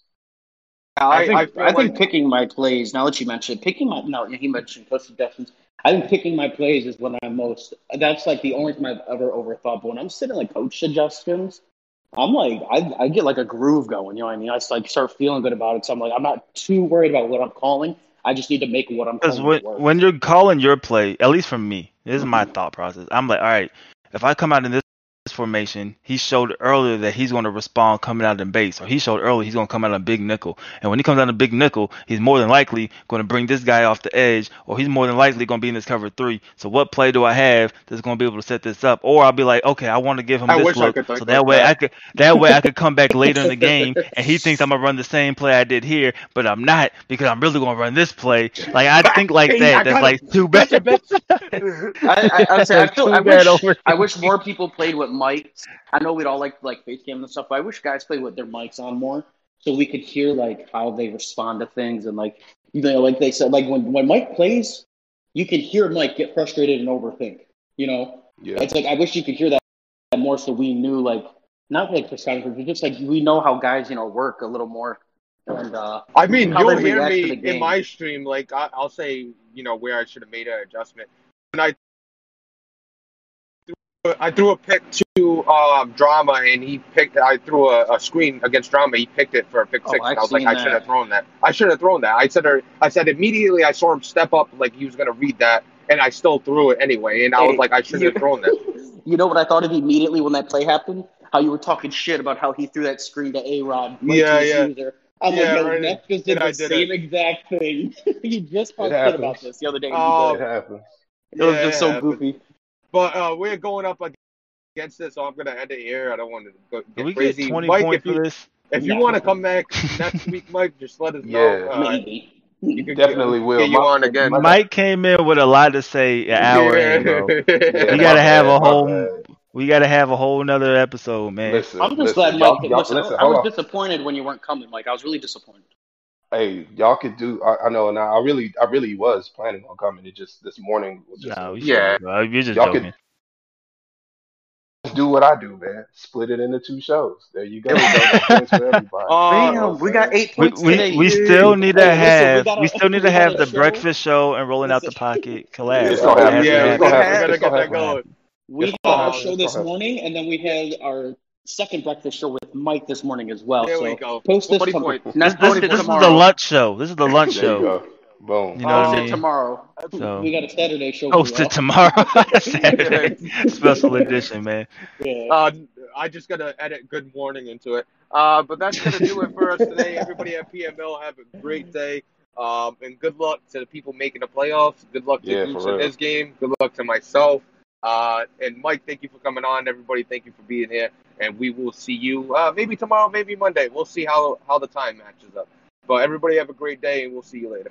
I, I think, I feel I like, think picking my plays, now that you mentioned picking my – no, he mentioned coach suggestions. I think picking my plays is when I'm most – that's like the only time I've ever overthought. But when I'm sitting like coach suggestions, I'm like, I, I get like a groove going, you know what I mean? I just like start feeling good about it. So I'm like, I'm not too worried about what I'm calling. I just need to make what I'm calling. Because when, when you're calling your play, at least for me, this is my thought process. I'm like, all right, if I come out in this formation, he showed earlier that he's going to respond coming out in base, or he showed earlier he's going to come out in big nickel. And when he comes out in big nickel, he's more than likely going to bring this guy off the edge, or he's more than likely going to be in this cover three. So what play do I have that's going to be able to set this up? Or I'll be like, okay, I want to give him I this look, so that way that. I could that way I could come back later in the game, and he thinks I'm gonna run the same play I did here, but I'm not, because I'm really going to run this play. Like I think like that. That's like too bad. I, I, I, say, I, feel, I, wish, I wish more people played with. Mics. I know we'd all like like face cam and stuff, but I wish guys played with their mics on more, so we could hear like how they respond to things, and like you know, like they said, like when, when Mike plays, you can hear Mike get frustrated and overthink. You know, yeah. It's like I wish you could hear that more, so we knew like not like perspective, but just like we know how guys you know work a little more. And uh, I mean, you'll hear me in my stream. Like I, I'll say, you know, where I should have made an adjustment when I. I threw a pick to um, Drama, and he picked. I threw a, a screen against Drama. He picked it for a pick six. Oh, and I was like, that. I should have thrown that. I should have thrown that. I said, I said immediately. I saw him step up like he was gonna read that, and I still threw it anyway. And I was like, I should have thrown that. You know what I thought of immediately when that play happened? How you were talking shit about how he threw that screen to A-Rod. Yeah, yeah. User. I'm yeah, like, no, right. Neff just did and the same it. exact thing. You just talked shit about this the other day. Oh, it happened. It was yeah, just so goofy. But uh, we're going up against this, so I'm going to end it here. I don't want to go get we crazy. Get twenty Mike, points if you, for this? If you yeah. want to come back next week, Mike, just let us know. Yeah, uh, you can definitely get, will. Get you Mike, on again. Mike came in with a lot to say an hour in, bro. Yeah, we got to have a whole. Bad. We got to have a whole another episode, man. Listen, I'm just listen, glad Mike. Y'all, listen, y'all, I was on. disappointed when you weren't coming, Mike. I was really disappointed. Hey, y'all could do. I, I know, and I, I really, I really was planning on coming. It just this morning was just. No, yeah, you just y'all joking. Could do what I do, man. Split it into two shows. There you go. That's for everybody. Uh, Damn, we got eight points. We, we, we still need to have. Listen, we, we still need to have the show. Breakfast show and rolling out the pocket collab. It's gonna happen. Yeah, we gotta get that going. We had our show this morning, and then we had our second breakfast show with Mike this morning as well. There so we go. Post this point. This, this, this is the lunch show. This is the lunch show. There you go. Boom. You know um, what I mean? Tomorrow. So, we got a Saturday show. Posted well. Tomorrow. Saturday. Special edition, man. Yeah. Uh, I just got to edit good morning into it. Uh, but that's going to do it for us today. Everybody at P M L, have a great day. Um, and good luck to the people making the playoffs. Good luck to yeah, Goose in this game. Good luck to myself. Uh, and Mike, thank you for coming on. Everybody, thank you for being here. And we will see you uh, maybe tomorrow, maybe Monday. We'll see how, how the time matches up. But everybody have a great day, and we'll see you later.